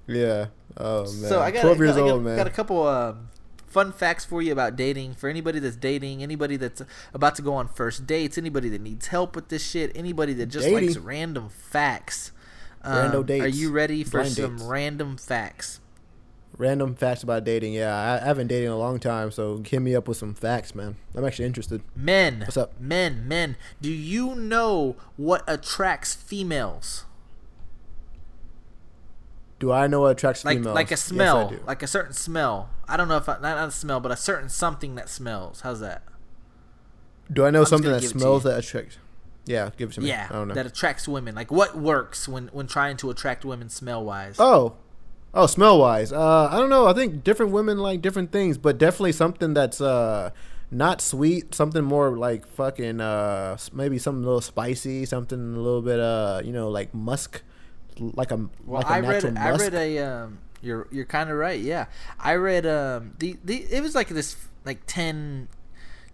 Yeah. Oh, man. So I got, twelve years I got, old, I got, man. got a couple um, fun facts for you about dating. For anybody that's dating, anybody that's about to go on first dates, anybody that needs help with this shit, anybody that just dating. likes random facts. Um, dates. Are you ready for Blind some dates. random facts? Random facts about dating, yeah. I, I haven't dated in a long time, so hit me up with some facts, man. I'm actually interested. Men. What's up? Men, men. Do you know what attracts females? Do I know what attracts like, females? Like a smell. Yes, I do. Like a certain smell. I don't know if I, not, not a smell, but a certain something that smells. How's that? Do I know I'm something that smells that attracts? Yeah, give it to me. Yeah, I don't know. That attracts women. Like, what works when, when trying to attract women smell-wise? Oh, oh, smell-wise. Uh, I don't know. I think different women like different things, but definitely something that's uh, not sweet, something more like fucking uh, maybe something a little spicy, something a little bit, uh, you know, like musk, like a well, like a I natural read, musk. I read a um, – you're you're kind of right, yeah. I read um, – the, the it was like this like ten –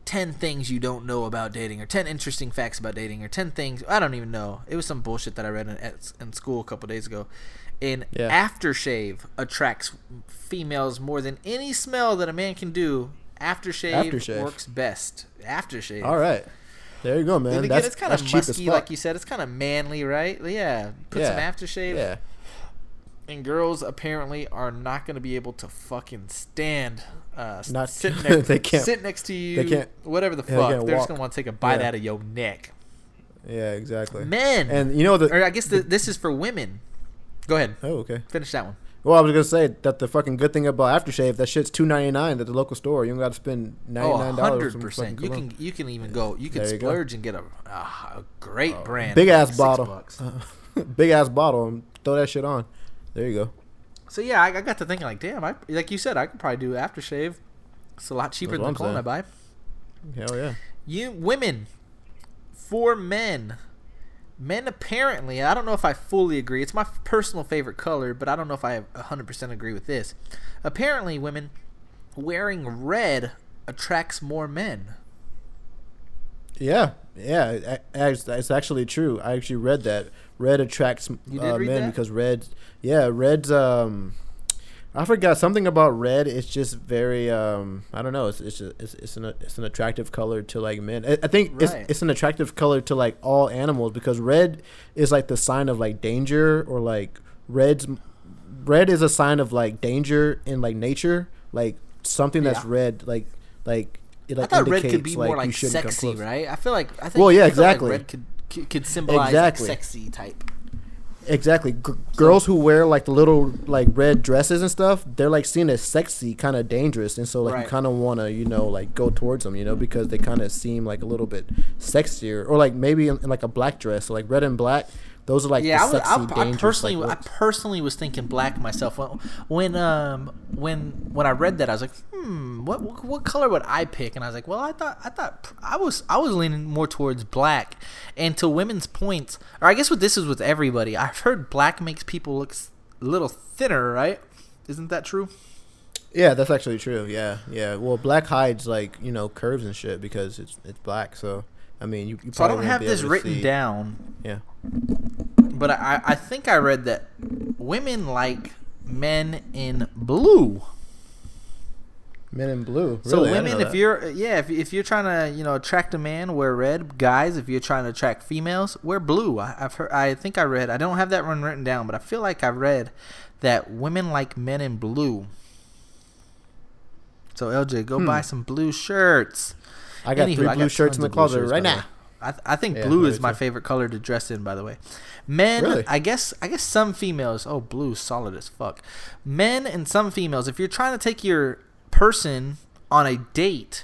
ten things you don't know about dating, or ten interesting facts about dating, or ten things I don't even know. It was some bullshit that I read in, at, in school a couple days ago. And yeah. aftershave attracts females more than any smell that a man can do. Aftershave, aftershave. works best. Aftershave. All right. There you go, man. And again, that's, it's kind of musky, like you said. It's kind of manly, right? Yeah. Put yeah. some aftershave. Yeah. And girls apparently are not going to be able to fucking stand uh, not, sit, next, they can't, sit next to you, they can't, whatever the yeah, fuck. They They're walk. just going to want to take a bite yeah. out of your neck. Yeah, exactly. Men. And you know the, or I guess the, the, this is for women. Go ahead. Oh, okay. Finish that one. Well, I was going to say that the fucking good thing about aftershave, that shit's two ninety-nine at the local store. You don't got to spend ninety-nine dollars. Oh, one hundred percent. You can, you can even go. You can there splurge you and get a, uh, a great oh, brand. Big-ass bottle. Uh, Big-ass bottle. Throw that shit on. There you go. So yeah, I, I got to thinking like, damn, I like you said, I could probably do aftershave. It's a lot cheaper That's than the cologne I buy. Hell yeah. You women for men. Men apparently, I don't know if I fully agree. It's my personal favorite color, but I don't know if I one hundred percent agree with this. Apparently, women wearing red attracts more men. Yeah, yeah, it's actually true. I actually read that red attracts uh, men that? because red, yeah, red's. Um, I forgot something about red. It's just very. Um, I don't know. It's it's just, it's it's an it's an attractive color to like men. I, I think right. it's it's an attractive color to like all animals because red is like the sign of like danger or like red's red is a sign of like danger in like nature, like something that's yeah. red, like like. It, like, I thought red could be like, more like sexy, right? I feel like I think well, yeah, I exactly. like red could could symbolize exactly. like sexy type. Exactly. G- so. Girls who wear like little like red dresses and stuff, they're like seen as sexy, kind of dangerous, and so like right. you kind of want to, you know, like go towards them, you know, because they kind of seem like a little bit sexier, or like maybe in, in like a black dress, so, like red and black. Those are like yeah, the sexy, I, I, dangerous, I personally, like, I personally was thinking black myself when um when when I read that I was like hmm what, what what color would I pick and I was like well I thought I thought I was I was leaning more towards black and to women's points or I guess what this is with everybody I've heard black makes people look a little thinner right isn't that true? Yeah, that's actually true. Yeah, yeah. Well, black hides like you know curves and shit because it's it's black so. I mean, you, you so I don't have this written see. down. Yeah, but I, I think I read that women like men in blue. Men in blue. Really? So women, if that. you're yeah, if if you're trying to you know attract a man, wear red. Guys, if you're trying to attract females, wear blue. I, I've heard. I think I read. I don't have that one written down, but I feel like I read that women like men in blue. So L J, go hmm. buy some blue shirts. I got Anywho, three blue got shirts in the closet shirts, right now. I, th- I think yeah, blue is my too. favorite color to dress in, by the way. Men, really? I guess I guess some females, oh, blue is solid as fuck. Men and some females, if you're trying to take your person on a date,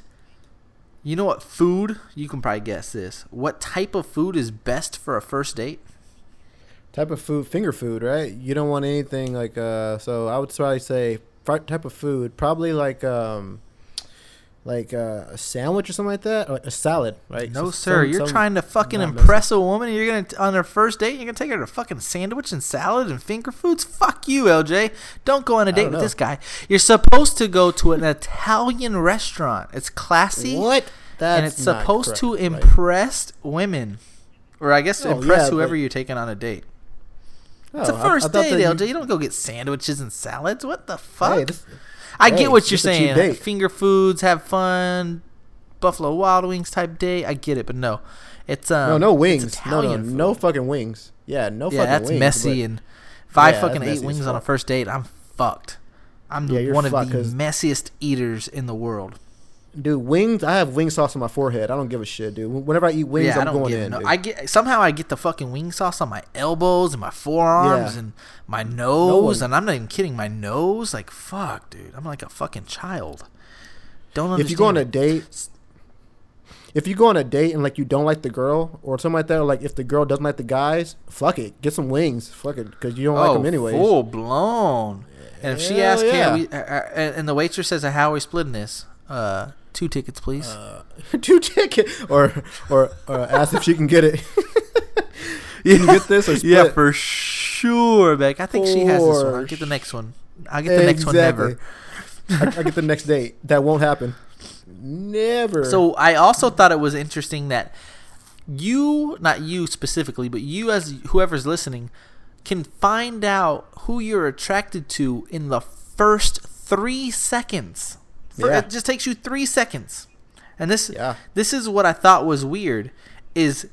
you know what food, you can probably guess this. What type of food is best for a first date? Type of food, finger food, right? You don't want anything like, uh, so I would probably say type of food, probably like, um, Like uh, a sandwich or something like that, or a salad. Right? No, so sir. Some, you're some trying to fucking impress a woman. And you're gonna on her first date. You're gonna take her to a fucking sandwich and salad and finger foods. Fuck you, L J. Don't go on a date with know. this guy. You're supposed to go to an Italian restaurant. It's classy. What? That's and it's not supposed correct, to impress right. women, or I guess to oh, impress yeah, whoever but, you're taking on a date. Oh, it's a first I, I date, you, L J. You don't go get sandwiches and salads. What the fuck? Hey, this, I hey, get what you're saying. Finger foods, have fun, Buffalo Wild Wings type day. I get it, but no, it's um, no no wings, it's no no, no fucking wings. Yeah, no yeah, fucking that's wings. Messy but, and if yeah, I fucking ate wings on a first date, I'm fucked. I'm yeah, one of the messiest eaters in the world. Dude, wings. I have wing sauce on my forehead. I don't give a shit, dude. Whenever I eat wings, yeah, I'm I don't going in. No, dude. I get somehow I get the fucking wing sauce on my elbows and my forearms yeah. and my nose, no and I'm not even kidding. My nose, like fuck, dude. I'm like a fucking child. Don't understand. If you go on a date, if you go on a date and like you don't like the girl or something like that, or like if the girl doesn't like the guys, fuck it, get some wings, fuck it, because you don't oh, like them anyways. Full blown. And if Hell she asks, yeah. "Can we?" and the waitress says, "How are we splitting this?" Uh. Two tickets, please. Uh, two tickets, or, or or ask if she can get it. You can get this, or split. Yeah, for sure, Beck. I think for she has this one. I'll get the next one. I'll get the exactly. next one. Never. I, I get the next date. That won't happen. Never. So I also thought it was interesting that you, not you specifically, but you as whoever's listening, can find out who you're attracted to in the first three seconds. For, yeah. It just takes you three seconds, and this yeah. this is what I thought was weird: is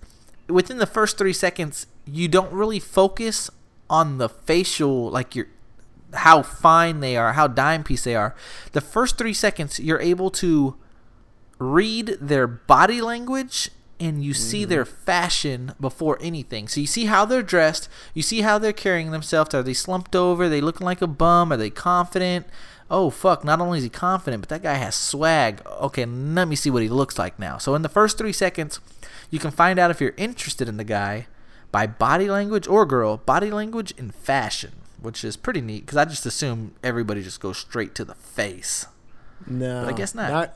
within the first three seconds, you don't really focus on the facial, like your how fine they are, how dime piece they are. The first three seconds, you're able to read their body language, and you mm. see their fashion before anything. So you see how they're dressed, you see how they're carrying themselves. Are they slumped over? Are they looking like a bum? Are they confident? Oh, fuck, not only is he confident, but that guy has swag. Okay, let me see what he looks like now. So in the first three seconds, you can find out if you're interested in the guy by body language or girl, body language and fashion. which is pretty neat because I just assume everybody just goes straight to the face. No, but I guess not. not.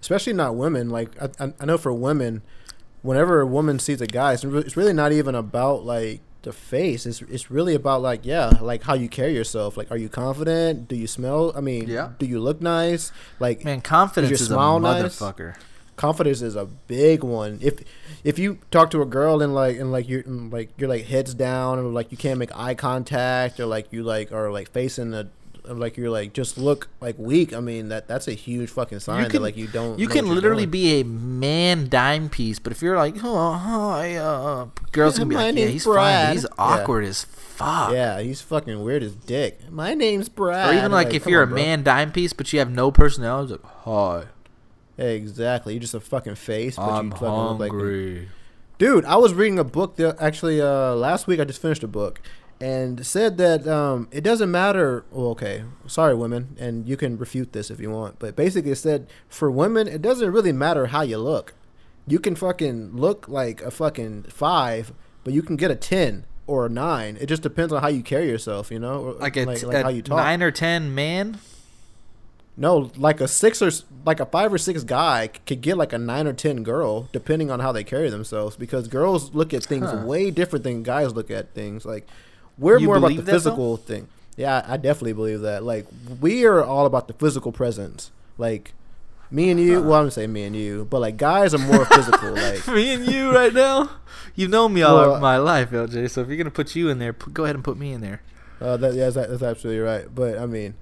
Especially not women. Like I, I know for women, whenever a woman sees a guy, it's really not even about like the face. It's it's really about like yeah, like how you carry yourself. Like, are you confident? Do you smell? I mean, yeah. Do you look nice? Like, man, confidence is, is a motherfucker. Nice? Confidence is a big one. If if you talk to a girl and like and like you're and like you're like heads down and like you can't make eye contact or like you like are like facing a like you're like just look like weak. I mean that that's a huge fucking sign can, that like you don't. You know can literally doing. be a man dime piece, but if you're like oh hi, uh, girls yeah, gonna be like yeah he's Brad. fine. He's awkward yeah. as fuck. Yeah, he's fucking weird as dick. My name's Brad. Or even like, like if you're on, a man bro. dime piece, but you have no personality, like hi. Exactly. You're just a fucking face. But I'm you fucking hungry. Look like Dude, I was reading a book that actually uh, last week. I just finished a book and said that um, it doesn't matter. Well, okay. Sorry, women. And you can refute this if you want. But basically it said for women, it doesn't really matter how you look. You can fucking look like a fucking five, but you can get a ten or a nine. It just depends on how you carry yourself, you know, like, a, like, like a how you talk. Nine or ten man. No, like a six or like a five or six guy could get like a nine or ten girl, depending on how they carry themselves. Because girls look at things huh. way different than guys look at things. Like we're you more about the physical though? thing. Yeah, I definitely believe that. Like we are all about the physical presence. Like me and you. Uh-huh. Well, I'm gonna say me and you, but like guys are more physical. Like me and you right now. You've known me all well, of my life, L J. So if you're gonna put you in there, p- go ahead and put me in there. Uh, that, yeah, that's, that's absolutely right. But I mean.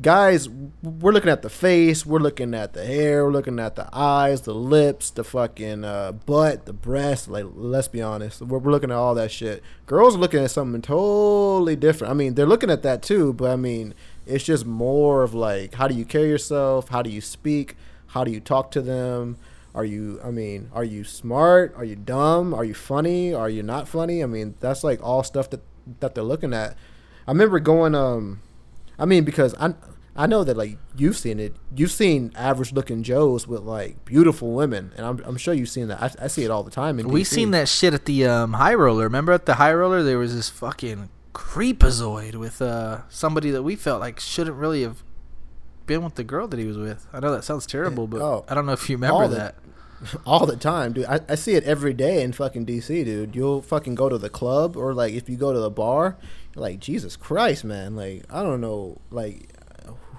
Guys, we're looking at the face, we're looking at the hair, we're looking at the eyes, the lips, the fucking uh, butt, the breasts. Like, let's be honest, we're, we're looking at all that shit. Girls are looking at something totally different. I mean, they're looking at that too, but I mean, it's just more of like, how do you carry yourself? How do you speak? How do you talk to them? Are you, I mean, are you smart? Are you dumb? Are you funny? Are you not funny? I mean, that's like all stuff that, that they're looking at. I remember going, um... I mean, because I I know that like you've seen it, you've seen average looking Joes with like beautiful women, and I'm I'm sure you've seen that. I, I see it all the time. In We've D C. Seen that shit at the um, High Roller. Remember at the High Roller, there was this fucking creepazoid with uh somebody that we felt like shouldn't really have been with the girl that he was with. I know that sounds terrible, but oh, I don't know if you remember all the, that. All the time, dude. I, I see it every day in fucking D C, dude. You'll fucking go to the club or like if you go to the bar. Like, Jesus Christ, man. Like, I don't know. Like,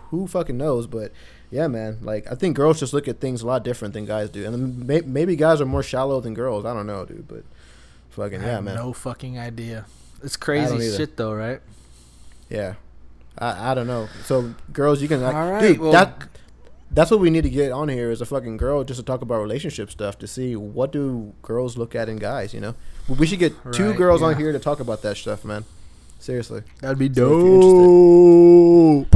who fucking knows? But, yeah, man. Like, I think girls just look at things a lot different than guys do. And may- maybe guys are more shallow than girls. I don't know, dude. But, fucking, I yeah, man. No fucking idea. It's crazy shit, though, right? Yeah. I, I don't know. So, girls, you can, like, all right, dude, well, that... That's what we need to get on here is a fucking girl just to talk about relationship stuff to see what do girls look at in guys, you know? We should get two right, girls yeah. on here to talk about that stuff, man. Seriously. That'd be dope.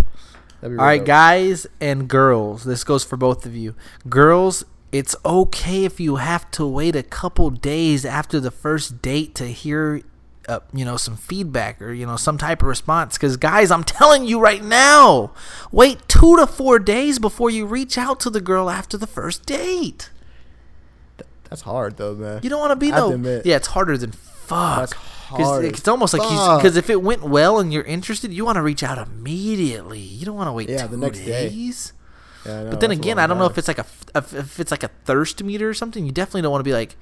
That'd be All right, dope. Guys and girls. This goes for both of you. Girls, it's okay if you have to wait a couple days after the first date to hear uh, you know, some feedback or, you know, some type of response. Because, guys, I'm telling you right now, wait two to four days before you reach out to the girl after the first date. Th- that's hard, though, man. You don't want to be no. Yeah, it's harder than fuck. That's Cause it's almost like because if it went well and you're interested, you want to reach out immediately. You don't want to wait yeah, two the next days. Day. Yeah, I know, but then again, I don't know if it's like a if it's like a thirst meter or something. You definitely don't want to be like,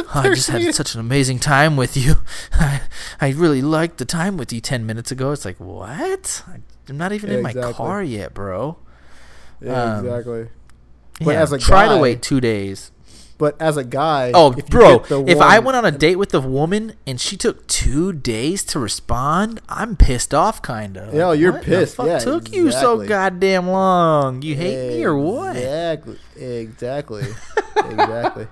oh, I just had such an amazing time with you. I, I really liked the time with you ten minutes ago. It's like what? I'm not even yeah, in my exactly. car yet, bro. Yeah, um, exactly. But yeah, as a try guy, to wait two days. But as a guy, oh, if bro, if I went on a date with a woman and she took two days to respond, I'm pissed off, kind of. Yeah, like, you're what pissed. The fuck yeah, took exactly. you so goddamn long? You hate exactly. me or what? Exactly, exactly, exactly.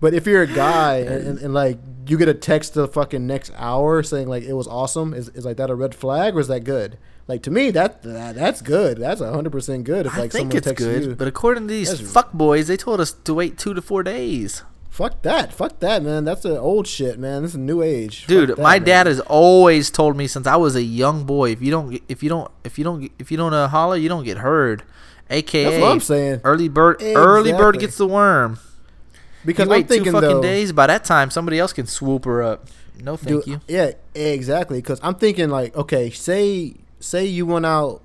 But if you're a guy and, and, and like you get a text the fucking next hour saying like it was awesome, is is like that a red flag or is that good? Like to me, that, that that's good. That's a hundred percent good. If, like, I think someone it's good, you, but according to these fuck boys, they told us to wait two to four days. Fuck that, fuck that, man. That's the old shit, man. This is new age, dude. That, my man. dad has always told me since I was a young boy, if you don't, if you don't, if you don't, if you don't uh, holler, you don't get heard. A K A, that's what I'm saying. Early bird, exactly. early bird gets the worm. Because you I'm wait thinking two fucking though, days. By that time, somebody else can swoop her up. No, thank Dude, you. Yeah, exactly. Because I'm thinking like, okay, say say you went out,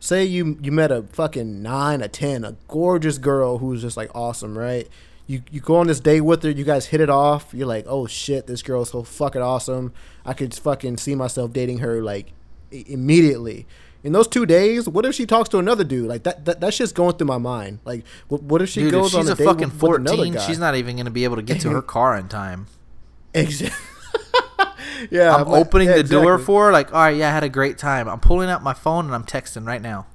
say you you met a fucking nine, a ten, a gorgeous girl who's just like awesome, right? You you go on this date with her, you guys hit it off. You're like, oh shit, this girl's so fucking awesome. I could fucking see myself dating her like i- immediately. In those two days, what if she talks to another dude? Like that, that, that shit's going through my mind. Like, what, what if she dude, goes if on a, a date fucking with, fourteen, with another guy? She's not even going to be able to get to her car in time. Exactly. Yeah, I'm but, opening yeah, the exactly. door for her. Like, all right, yeah, I had a great time. I'm pulling out my phone and I'm texting right now.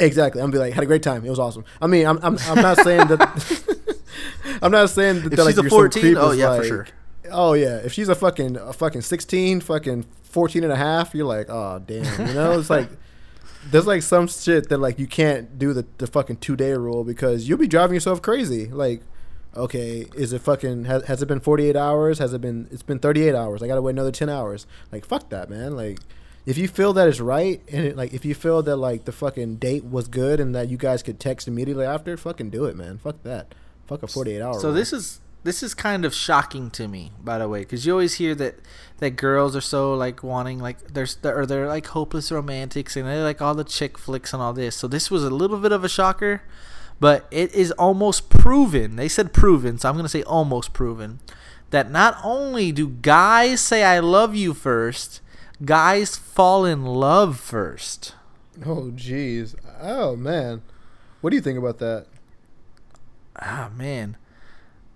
Exactly. I'm gonna be like, had a great time. It was awesome. I mean, I'm, I'm, I'm not saying that. I'm not saying that. If that she's like, a fourteen, oh yeah, like, for sure. Oh yeah, if she's a fucking, a fucking sixteen, fucking fourteen and a half, you're like, oh damn, you know, it's like. There's like some shit that like you can't do the, the fucking two day rule because you'll be driving yourself crazy. Like, okay, is it fucking has, has it been forty-eight hours? Has it been it's been thirty-eight hours? I gotta wait another ten hours. Like, fuck that, man. Like, if you feel that it's right and it, like if you feel that like the fucking date was good and that you guys could text immediately after, fucking do it, man. Fuck that. Fuck a forty-eight hour. So rule. this is this is kind of shocking to me, by the way, because you always hear that. That girls are so like wanting like they're or they're like hopeless romantics and they like all the chick flicks and all this. So this was a little bit of a shocker, but it is almost proven. They said proven, so I'm gonna say almost proven that not only do guys say I love you first, guys fall in love first. Oh jeez, oh man, what do you think about that? Ah man.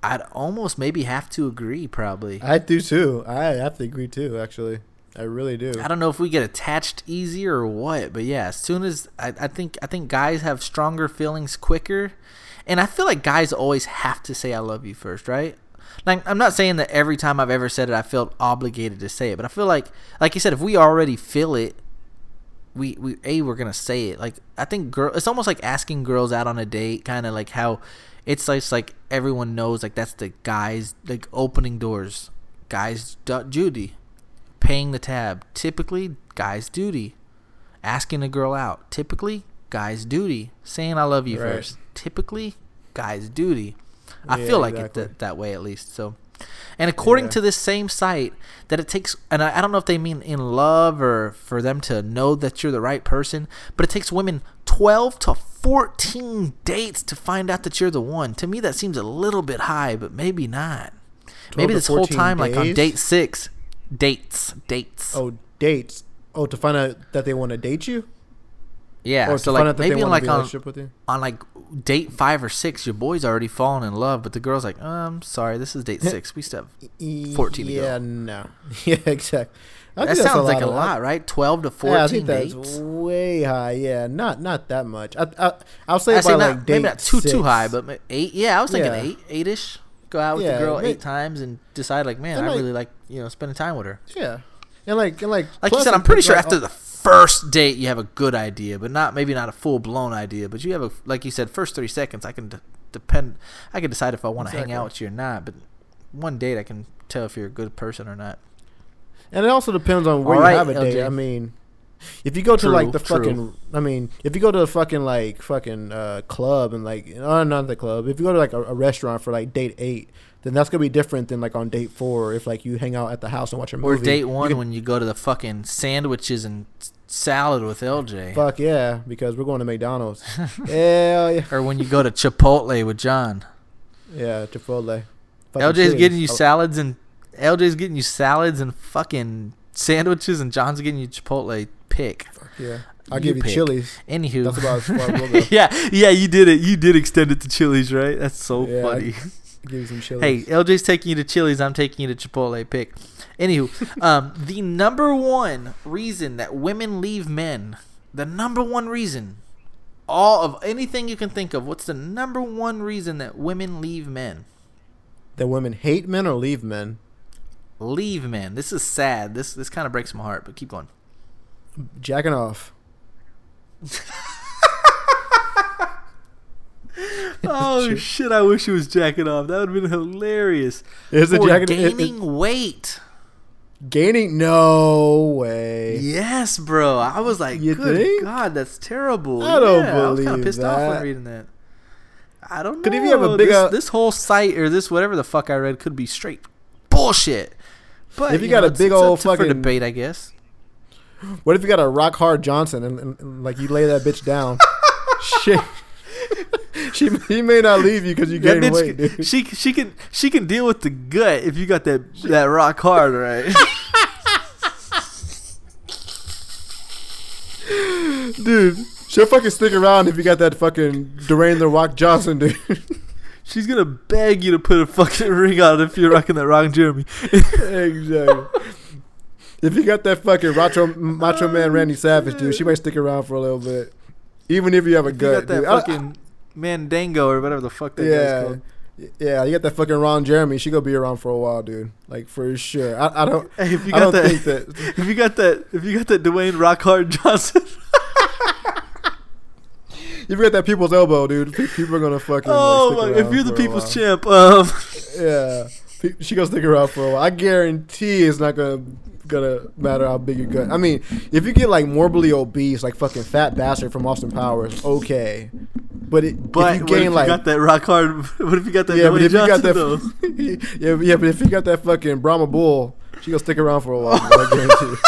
I'd almost maybe have to agree, probably. I do, too. I have to agree, too, actually. I really do. I don't know if we get attached easier or what, but, yeah, as soon as I, I think I think guys have stronger feelings quicker. And I feel like guys always have to say I love you first, right? Like, I'm not saying that every time I've ever said it I felt obligated to say it, but I feel like, like you said, if we already feel it, We we a we're gonna say it. Like I think girl, it's almost like asking girls out on a date, kind of like how it's like, it's like everyone knows like that's the guys like opening doors, guys duty, paying the tab typically guys duty, asking a girl out typically guys duty, saying I love you right. first typically guys duty. Yeah, I feel like exactly. it th- that way at least so. And according yeah. to this same site, that it takes, and I, I don't know if they mean in love or for them to know that you're the right person, but it takes women twelve to fourteen dates to find out that you're the one. To me, that seems a little bit high, but maybe not. Maybe this whole time, days? Like on date six, dates, dates. Oh, dates. Oh, to find out that they want to date you? Yeah, or so like maybe on like on, on like date five or six, your boy's already fallen in love, but the girl's like, oh, I'm sorry, this is date six. We still have fourteen yeah, to go. Yeah, no, yeah, exactly. I that sounds a like a lot, right? Twelve to fourteen yeah, I think dates. That's way high. Yeah, not not that much. I, I I'll say I by not, like date maybe not too six. Too high, but eight. Yeah, I was thinking yeah. eight, eight-ish. Go out with yeah, the girl eight, eight times and decide like, man, I like, really like you know spending time with her. Yeah, and like and like like you said, I'm pretty sure like, after oh, the. First date, you have a good idea, but not maybe not a full blown idea. But you have a like you said, first thirty seconds. I can de- depend. I can decide if I want to exactly. hang out with you or not. But one date, I can tell if you're a good person or not. And it also depends on where All you right, have a L J. Date. I mean, if you go true, to like the true. Fucking, I mean, if you go to a fucking like fucking uh, club and like oh, not the club. If you go to like a, a restaurant for like date eight. Then that's gonna be different than like on date four if like you hang out at the house and watch a movie. Or date one you can, when you go to the fucking sandwiches and salad with L J. Fuck yeah, because we're going to McDonald's. Hell yeah. Or when you go to Chipotle with John. Yeah, Chipotle. Fucking L J's shitty. Getting you salads and L J's getting you salads and fucking sandwiches, and John's getting you Chipotle pick. Fuck yeah. I'll you give you pick. Chili's. Anywho, that's about as far we'll go. yeah, yeah, you did it. You did extend it to Chili's, right? That's so yeah, funny. I, Give you some Chili's. Hey, L J's taking you to Chili's. I'm taking you to Chipotle. Pick. Anywho, um, the number one reason that women leave men, the number one reason, all of anything you can think of, what's the number one reason that women leave men? That women hate men or leave men? Leave men. This is sad. This this kind of breaks my heart, but keep going. Jacking off. Oh shit! I wish it was jacking off. That would have been hilarious. Is it jacking? Gaining it, it, weight. Gaining? No way. Yes, bro. I was like, you good think? God, that's terrible. I yeah, don't believe that. I was kind of pissed that. Off when reading that. I don't know. Could if you have a big this, uh, this whole site or this whatever the fuck I read could be straight bullshit. But if you, you got know, a big it's, old it's fucking for debate, I guess. What if you got a rock hard Johnson and, and, and like you lay that bitch down? Shit. She he may not leave you because you gain bitch, weight, dude. She she can she can deal with the gut if you got that that rock hard, right? Dude, she'll fucking stick around if you got that fucking Dwayne the Rock Johnson, dude. She's gonna beg you to put a fucking ring on if you're rocking that Rock Jeremy. Exactly. If you got that fucking Macho, macho Man Randy Savage, dude, she might stick around for a little bit, even if you have a if gut. You got that dude. fucking. I, I, Mandango or whatever the fuck that yeah. guy's called. Yeah, you got that fucking Ron Jeremy. She gonna be around for a while, dude. Like for sure. I, I don't. Hey, if you got I don't that, think that. If you got that, if you got that Dwayne Rockhard Johnson. If you got that people's elbow, dude. People are gonna fucking. Oh like, stick my! If you're the people's champ, um. Yeah, she gonna stick around for a while. I guarantee it's not gonna gonna matter how big your gut. I mean, if you get like morbidly obese, like fucking fat bastard from Austin Powers, okay. But it, but if you, gain, if you like, got that rock hard. What if you got that? Yeah, but if Johnson, you got that. F- yeah, yeah, but if you got that fucking Brahma Bull, she gonna stick around for a while. I guarantee.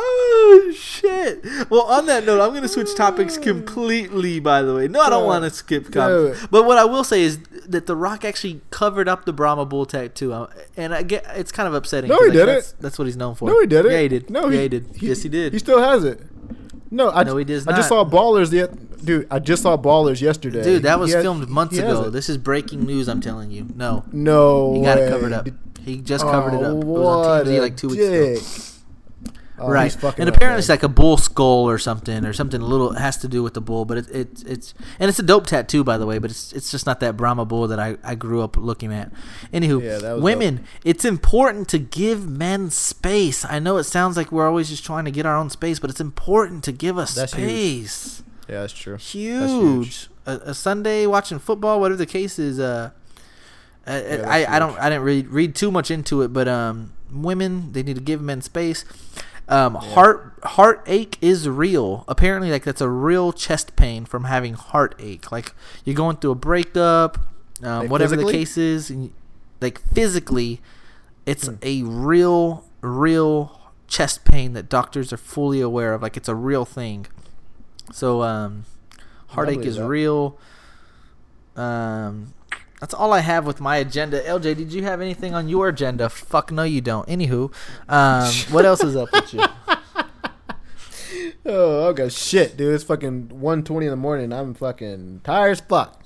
Oh shit! Well, on that note, I'm gonna switch topics completely. By the way, no, I don't want to skip comics. But what I will say is that The Rock actually covered up the Brahma Bull tattoo, and I get it's kind of upsetting. No, he like, did that's, it. That's what he's known for. No, he did it. Yeah, he did. No, he, yeah, he did. He, yes, he did. He still has it. No, I, no, he does not. I just saw Ballers the dude. I just saw Ballers yesterday. Dude, that was he filmed has, months ago. This is breaking news. I'm telling you. No, no, he got way. it covered up. He just covered oh, it up. It was on T V like two dick. weeks ago. Oh, right, and apparently up, it's like a bull skull or something, or something a little it has to do with the bull. But it, it it's and it's a dope tattoo, by the way. But it's it's just not that Brahma bull that I, I grew up looking at. Anywho, yeah, women, dope. It's important to give men space. I know it sounds like we're always just trying to get our own space, but it's important to give us that's space. Huge. Yeah, that's true. Huge. That's huge. A, a Sunday watching football, whatever the case is. Uh, I yeah, I, I don't I didn't really read too much into it, but um, women they need to give men space. Um, yeah. Heart heartache is real. Apparently, like that's a real chest pain from having heartache. Like you're going through a breakup, um, like whatever physically? the case is. And, like physically, it's mm. a real, real chest pain that doctors are fully aware of. Like it's a real thing. So um, heartache is that. real. Um, that's all I have with my agenda. L J, did you have anything on your agenda? Fuck no, you don't. Anywho, um, what else is up with you? Oh, I've got shit, dude. It's fucking one twenty in the morning. I'm fucking tired as fuck.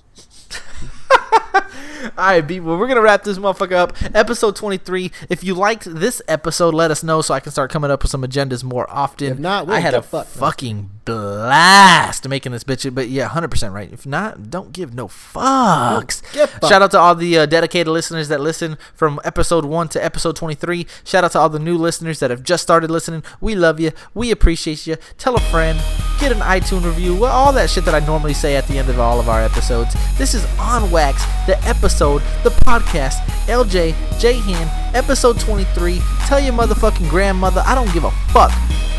Alright, people, we're going to wrap this motherfucker up. Episode twenty-three. If you liked this episode, let us know so I can start coming up with some agendas more often. If not, I had a fuck, fucking man. blast making this bitch. But yeah, one hundred percent right. If not, don't give no fucks. Fuck. Shout out to all the uh, dedicated listeners that listen from episode one to episode twenty-three. Shout out to all the new listeners that have just started listening. We love you. We appreciate you. Tell a friend. Get an iTunes review. Well, all that shit that I normally say at the end of all of our episodes. This is On Wax, the episode. The podcast, L J, Jahan, episode twenty-three. Tell your motherfucking grandmother, I don't give a fuck.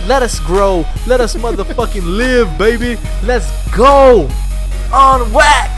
Let us grow. Let us motherfucking live, baby. Let's go. On Wax.